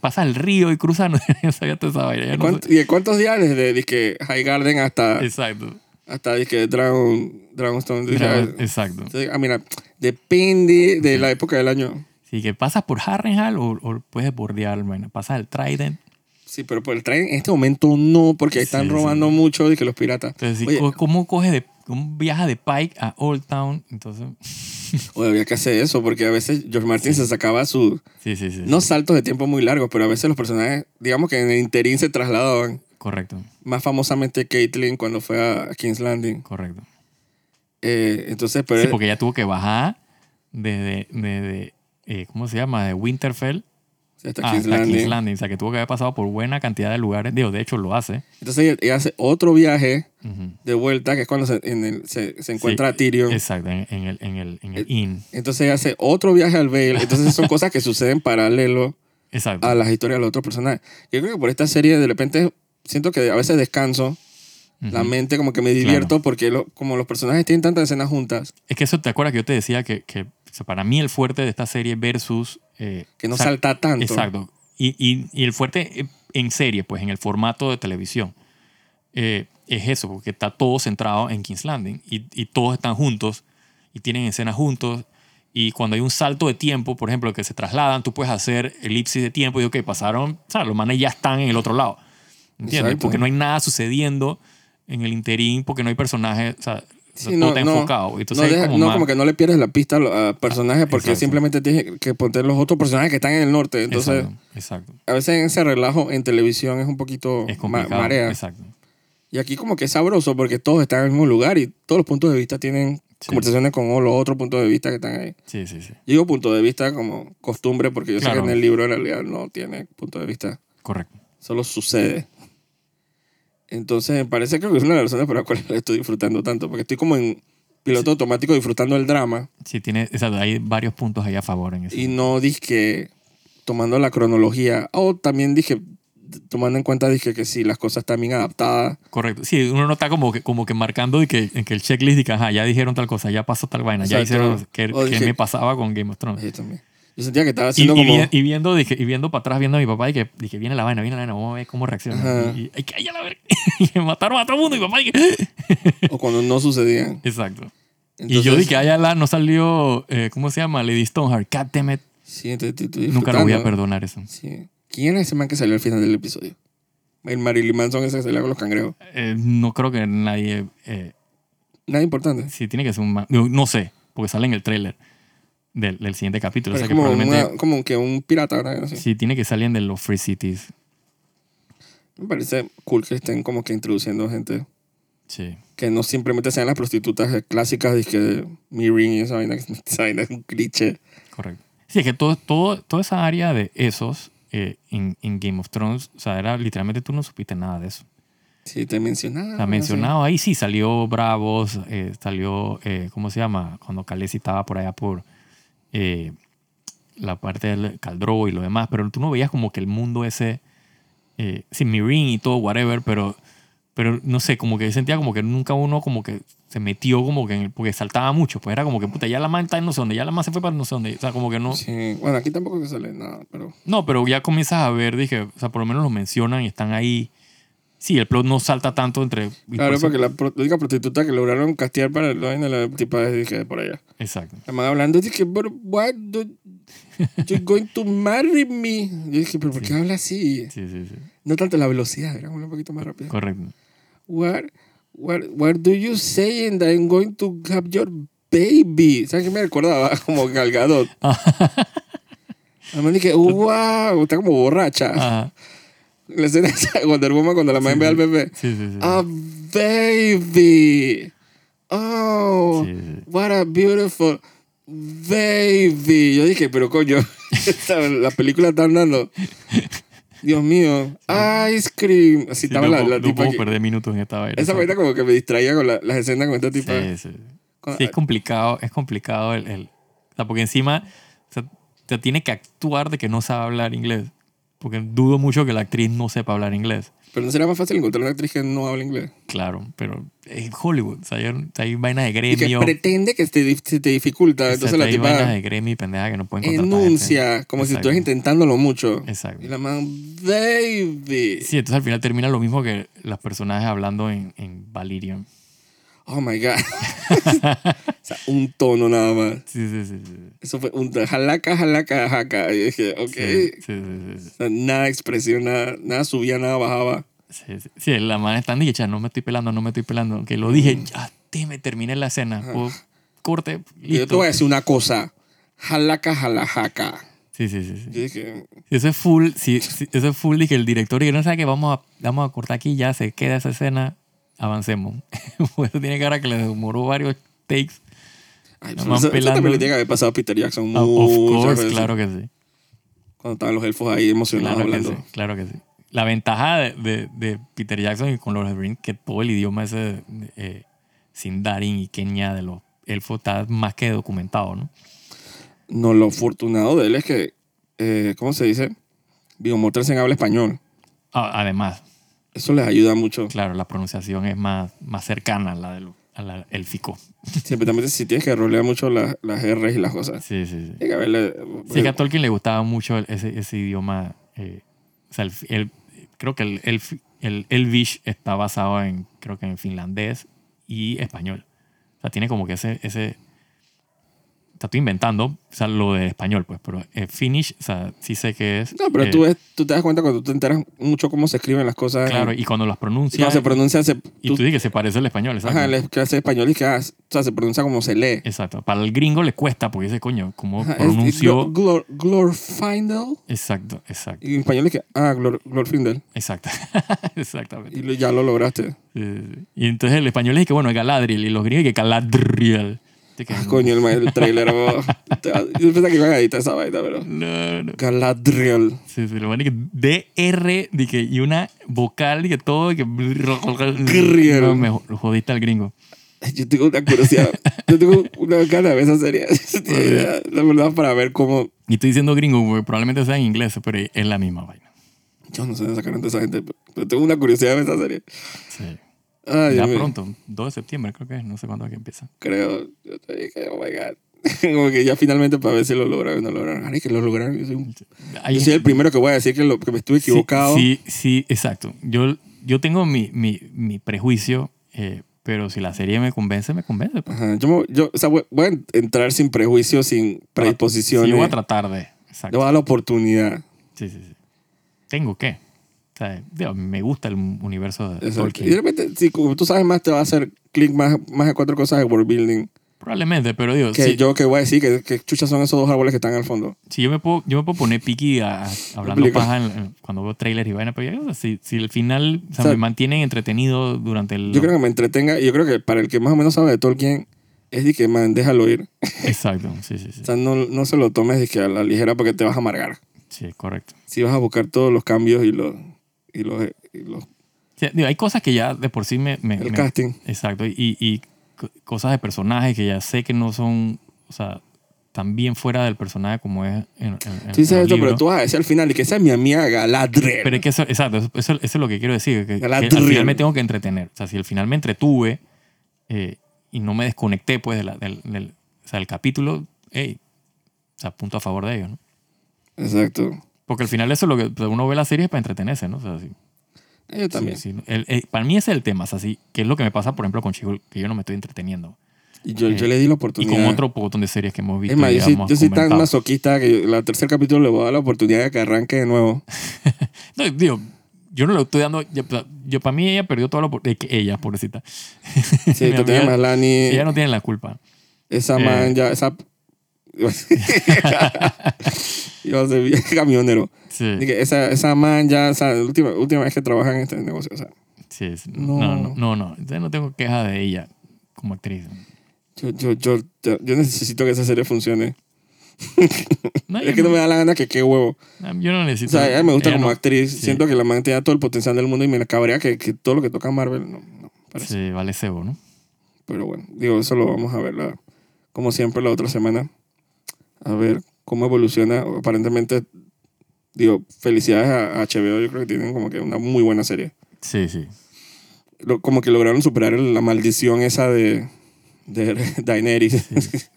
pasas el río y cruzas... Yo sabía toda esa vaina. ¿Y de cuántos días desde High Garden hasta... Exacto. Hasta dije Dragonstone. Exacto. Entonces, mira, depende de la época del año. Sí, que pasas por Harrenhal o puedes bordear, bueno, pasas el Trident. Sí, pero por el Trident en este momento no, porque están robando mucho y que los piratas. Entonces, oye, ¿cómo viaja de Pike a Old Town? Entonces... Oye, había que hacer eso, porque a veces George Martin se sacaba sus... Sí, saltos de tiempo muy largos, pero a veces los personajes, digamos que en el interín se trasladaban. Correcto. Más famosamente Catelyn cuando fue a King's Landing. Correcto. Entonces, pero... Sí, porque ella tuvo que bajar desde ¿cómo se llama? De Winterfell hasta King's Landing. O sea, que tuvo que haber pasado por buena cantidad de lugares. Digo, de hecho, lo hace. Entonces, ella hace otro viaje de vuelta, que es cuando se encuentra a Tyrion. Exacto, en el inn. Entonces, ella hace otro viaje al Vale. Entonces, son cosas que suceden paralelo a las historias de los otros personajes. Yo creo que por esta serie, de repente, siento que a veces descanso. La mente como que me divierto, claro, porque como los personajes tienen tantas escenas juntas. Es que eso, ¿te acuerdas que yo te decía que para mí el fuerte de esta serie versus... que no salta tanto. Exacto. Y el fuerte en serie, pues en el formato de televisión, es eso, porque está todo centrado en King's Landing y todos están juntos y tienen escenas juntos. Y cuando hay un salto de tiempo, por ejemplo, que se trasladan, tú puedes hacer elipsis de tiempo y ok, pasaron, ¿sabes? Los manes ya están en el otro lado. ¿Entiendes? Exacto. Porque no hay nada sucediendo en el interín, porque no hay personajes, o sea, sí, no está enfocado. Entonces, como que no le pierdes la pista a personajes, porque exacto, simplemente tienes que poner los otros personajes que están en el norte. Entonces, exacto. A veces ese relajo en televisión es un poquito marea. Exacto. Y aquí como que es sabroso, porque todos están en el mismo lugar y todos los puntos de vista tienen conversaciones con los otros puntos de vista que están ahí. Sí. Yo digo punto de vista como costumbre, porque yo sé que en el libro en realidad no tiene punto de vista. Correcto. Solo sucede. Entonces, parece que es una de las razones por las cuales la estoy disfrutando tanto, porque estoy como en piloto automático disfrutando el drama. Sí, hay varios puntos ahí a favor en eso. Y no dizque tomando la cronología, o también dije tomando en cuenta que sí, las cosas están bien adaptadas. Correcto. Sí, uno no está como que marcando en que el checklist dice, ajá, ya dijeron tal cosa, ya pasó tal vaina, exacto, ya hicieron que me pasaba con Game of Thrones. Yo también. Yo sentía que estaba haciendo viendo para atrás, viendo a mi papá, y que dije, viene la vaina, vamos a ver cómo reacciona. Y hay que ir a la verga. Y mataron a todo el mundo, y papá, o cuando no sucedían. Exacto. Entonces, y yo dije, no salió, ¿cómo se llama? Lady Stoneheart, God damn it. Sí, nunca lo voy a perdonar eso. Sí. ¿Quién es ese man que salió al final del episodio? El Marilyn Manson ese que salió con los cangrejos. No creo que nadie... ¿Nada importante? Sí, tiene que ser un man. No sé, porque sale en el tráiler del siguiente capítulo. O sea, como que probablemente como que un pirata, ¿verdad? No sé. Sí, tiene que salir de los Free Cities. Me parece cool que estén como que introduciendo gente. Sí. Que no simplemente sean las prostitutas clásicas de Mirren y esa vaina es un cliché. Correcto. Sí, es que toda esa área de esos en Game of Thrones, o sea, era literalmente tú no supiste nada de eso. Sí, te mencionaba. Ahí sí salió Bravos, salió, ¿cómo se llama? Cuando Khaleesi estaba por allá por... la parte del Caldro y lo demás, pero tú no veías como que el mundo ese sin Mirren y todo, whatever, pero no sé, como que sentía como que nunca uno como que se metió como que porque saltaba mucho, pues era como que puta, ya la man está en no sé dónde, ya la man se fue para no sé dónde, o sea, como que no. Sí, bueno, aquí tampoco se sale nada, pero... No, pero ya comienzas a ver, dije, o sea, por lo menos los mencionan y están ahí. Sí, el plot no salta tanto entre... Claro, porque la única prostituta que lograron castear para el line de la tipa de por allá. Exacto. La man hablando, dije, but what? You're going to marry me. Yo dije, pero ¿por qué habla así? Sí. No tanto la velocidad, era un poquito más rápido. Correcto. What do you say that I'm going to have your baby? ¿Sabes qué me recordaba? Como Gal Gadot. La man dije, wow, está como borracha. Ajá. La escena de Wonder Woman cuando la madre ve al bebé. Sí. ¡Ah, baby! ¡Oh! Sí. ¡What a beautiful baby! Yo dije, pero coño, la película está andando. Dios mío. Sí. Ice cream. Así estaba la tipa. No puedo perder minutos en esta vaina. Esa vaina como que me distraía con las escenas con esta tipa. Sí, es complicado. O sea, porque encima te tiene que actuar de que no sabe hablar inglés. Porque dudo mucho que la actriz no sepa hablar inglés. Pero ¿no será más fácil encontrar una actriz que no habla inglés? Claro, pero es Hollywood. O sea, hay vaina de gremio. Y que pretende que se te dificulta. O sea, entonces la tipa... Hay vainas de gremio y pendeja que no pueden contratar. Enuncia, como exacto, si estuvieras intentándolo mucho. Exacto. Y la man, baby. Sí, entonces al final termina lo mismo que los personajes hablando en Valyria. oh my God. O sea, un tono nada más. Sí, sí, sí, sí. Eso fue un jalaca, jalaca, jaca. Y dije, ok. Sí, sí, sí, sí. O sea, nada expresión, nada, nada subía, nada bajaba. Sí, sí, sí, la mano está dicha, no me estoy pelando, no me estoy pelando. Que lo dije, ya me terminé la escena. Puedo, corte, listo. Yo te voy a decir una cosa. Jalaca, jalajaca. Sí, sí, sí, sí. Yo dije, eso es full, sí, sí, eso es full. Dije, el director y no sabe que vamos a cortar aquí, ya se queda esa escena, avancemos. Pues tiene cara que le demoró varios takes. Ay, pues, eso también le tiene que haber pasado a Peter Jackson. Of course, claro que sí. Cuando estaban los elfos ahí emocionados claro hablando. Que sí, claro que sí. La ventaja de Peter Jackson y con los Wolverine, que todo el idioma ese Sindarin y Kenya de los elfos está más que documentado, ¿no? No, lo afortunado de él es que, ¿cómo se dice? Viggo Mortensen habla español. Ah, además. Eso les ayuda mucho. Claro, la pronunciación es más cercana a la del élfico. Siempre también si tienes que rolear mucho las R's y las cosas. Sí, sí, sí. Hay que verle, sí, que a Tolkien le gustaba mucho ese idioma. O sea, creo que el Elvish está basado en, creo que en finlandés y español. O sea, tiene como que ese está tú inventando, o sea, lo de español, pues, pero Finnish, o sea, sí sé que es... No, pero tú te das cuenta cuando tú te enteras mucho cómo se escriben las cosas. Claro, y cuando las pronuncias... No, se pronuncian... Y tú dices que se parece al español, exacto. Ajá, el clase español y que, o sea, se pronuncia como se lee. Exacto. Para el gringo le cuesta, porque dice, coño, ¿cómo pronunció? Glorfindel. Exacto, exacto. Y en español es que, Glorfindel. Exacto. Exactamente. Y ya lo lograste. Sí, sí. Y entonces el español es que, bueno, es Galadriel, y los gringos es que Galadriel. Ah, coño, el trailer. Yo pensaba que iban a editar esa vaina, pero... No, no. Galadriel. Sí, sí, lo bueno es que DR, dije, y una vocal, que todo, que... Galadriel. No, me jodiste al gringo. Yo tengo una curiosidad. Yo tengo una gana de esa serie. La verdad, para ver cómo... Y estoy diciendo gringo, porque probablemente sea en inglés, pero es la misma vaina. Yo no sé dónde sacaron de esa gente, pero tengo una curiosidad de esa serie. Sí. Ay, ya pronto, 2 de septiembre creo que es, no sé cuándo aquí empieza. Creo, yo te dije, oh my God. Como que ya finalmente para ver si lo lograron o no lo lograron. Ay, que lo lograron. Yo soy el primero que voy a decir que me estuve equivocado. Sí, sí, exacto. Yo tengo mi prejuicio, pero si la serie me convence, me convence. Pues. Ajá, o sea, voy a entrar sin prejuicio, sin predisposiciones. Sí, voy a tratar de. Exacto. Le voy a dar la oportunidad. Sí, sí, sí. Tengo que. O sea, Dios, me gusta el universo de Tolkien. Y de repente, si tú sabes más, te va a hacer clic más de 4 cosas de world building. Probablemente, pero Dios... Que si, yo que voy a decir que chuchas son esos 2 árboles que están al fondo. Sí, si yo me puedo poner piqui hablando paja cuando veo trailers y vaina, pero o sea, si el final me mantienen entretenido durante el... Yo creo que me entretenga y yo creo que para el que más o menos sabe de Tolkien es de que, man, déjalo ir. Exacto, sí, sí, sí. O sea, no se lo tomes de que a la ligera porque te vas a amargar. Sí, correcto. Si vas a buscar todos los cambios y los... Sí, digo, hay cosas que ya de por sí el casting. Exacto. Y cosas de personajes que ya sé que no son... O sea, tan bien fuera del personaje como es en sí, sabes esto, pero tú vas a decir al final que esa es mi amiga Galadriel. Pero es que eso... Exacto. Eso es lo que quiero decir. Que al final me tengo que entretener. O sea, si al final me entretuve y no me desconecté pues del capítulo, hey, o sea, punto a favor de ellos, ¿no? Exacto. Porque al final eso es lo que uno ve la serie es para entretenerse, ¿no? O sea, sí. Yo también. Sí, sí. Para mí ese es el tema, o sea, sí, que es lo que me pasa, por ejemplo, con She-Hulk, que yo no me estoy entreteniendo. Y yo le di la oportunidad. Y con otro montón de series que hemos visto. Es más, yo soy tan masoquista que el tercer capítulo le voy a dar la oportunidad de que arranque de nuevo. No, digo, yo no le estoy dando... Yo para mí ella perdió toda la oportunidad. Ella, pobrecita. Sí, tú tienes más Lani. Ella no tiene la culpa. Esa man ya... Esa... Iba a ser bien camionero. Sí. Esa man ya, o sea, la última vez que trabaja en este negocio, o sea. Sí, sí. No. Yo no tengo queja de ella como actriz. Yo necesito que esa serie funcione. No, es que no me da la gana que qué huevo. Yo no necesito. O sea, ella me gusta ella como actriz. Sí. Siento que la man tiene todo el potencial del mundo y me cabrea que todo lo que toca Marvel no parece. Sí, vale cebo, ¿no? Pero bueno, digo, eso lo vamos a ver como siempre la otra semana. A ver cómo evoluciona. Aparentemente, digo, felicidades a HBO. Yo creo que tienen como que una muy buena serie. Sí, sí. Como que lograron superar la maldición esa de Daenerys.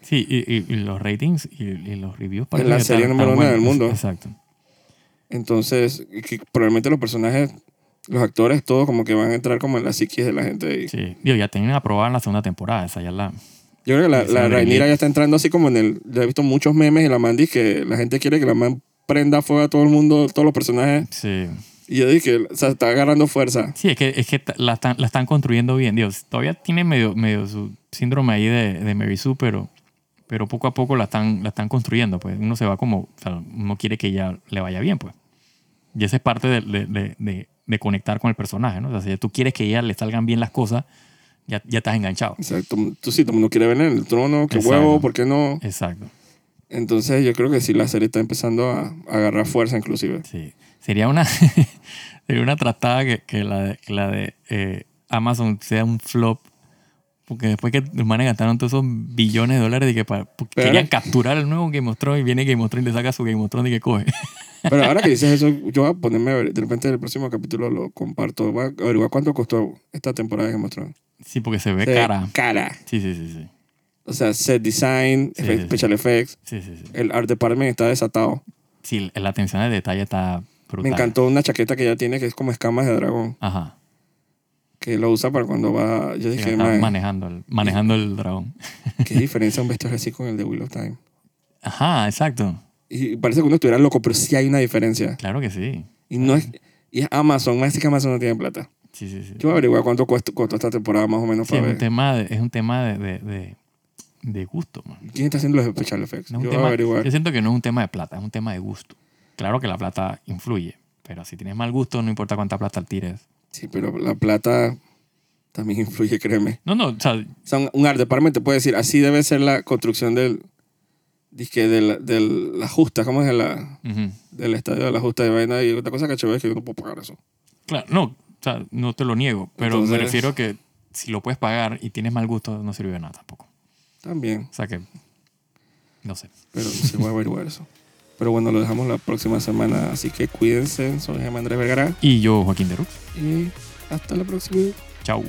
Sí, sí y los ratings y los reviews. Es la serie número 1 del mundo. Exacto. Entonces, probablemente los personajes los actores, todo como que van a entrar como en la psiquis de la gente ahí. Sí, digo, ya tienen aprobada en la segunda temporada, esa ya la... Yo creo que la Rhaenyra ya está entrando así como en el... Yo he visto muchos memes de la man, que la gente quiere que la man prenda fuego a todo el mundo, todos los personajes. Sí. Y yo dije, o sea, está agarrando fuerza. Sí, es que la están construyendo bien. Dios, todavía tiene medio su síndrome ahí de Mary Sue, pero poco a poco la están construyendo. Pues uno se va como... O sea, uno quiere que ya le vaya bien, pues. Y esa es parte de conectar con el personaje, ¿no? O sea, si tú quieres que ella le salgan bien las cosas... Ya estás enganchado. Exacto. Tú sí, todo el mundo quiere ver en el trono, qué exacto. Huevo, ¿por qué no? Exacto. Entonces yo creo que sí, la serie está empezando a agarrar fuerza inclusive. Sí. Sería una tratada que la de Amazon sea un flop. Porque después que los manes gastaron todos esos billones de dólares de que querían capturar el nuevo Game of Thrones y viene Game of Thrones y le saca su Game of Thrones y que coge. Pero ahora que dices eso, yo voy a ponerme a ver. De repente en el próximo capítulo lo comparto. Voy a averiguar cuánto costó esta temporada de Game of Thrones. Sí, porque se ve cara. Sí. O sea, set design, special effects. Sí. El art department está desatado. Sí, la atención al detalle está brutal. Me encantó una chaqueta que ella tiene que es como escamas de dragón. Ajá. Que lo usa para cuando va... Yo dije, manejando el dragón. ¿Qué diferencia un vestuario así con el de Wheel of Time? Ajá, exacto. Y parece que uno estuviera loco, pero sí hay una diferencia. Claro que sí. Y no es... Y es Amazon. Más que Amazon no tiene plata. Sí. Yo voy a averiguar cuánto costó esta temporada más o menos para ver. Es un tema de gusto, man. ¿Quién está haciendo los special effects? No, yo siento que no es un tema de plata, es un tema de gusto. Claro que la plata influye, pero si tienes mal gusto no importa cuánta plata tires. Sí, pero la plata también influye, créeme. No, o sea, un art department te puede decir, así debe ser la construcción de la justa, ¿cómo es? Del estadio de la justa de vaina y otra cosa que chévere es que yo no puedo pagar eso. Claro, no. O sea, no te lo niego, pero entonces, me refiero que si lo puedes pagar y tienes mal gusto, no sirve de nada tampoco. También. O sea que, no sé. Pero no se va a averiguar eso. Pero bueno, lo dejamos la próxima semana, así que cuídense. Soy Andrés Vergara. Y yo, Joaquín Derux. Y hasta la próxima. Chao.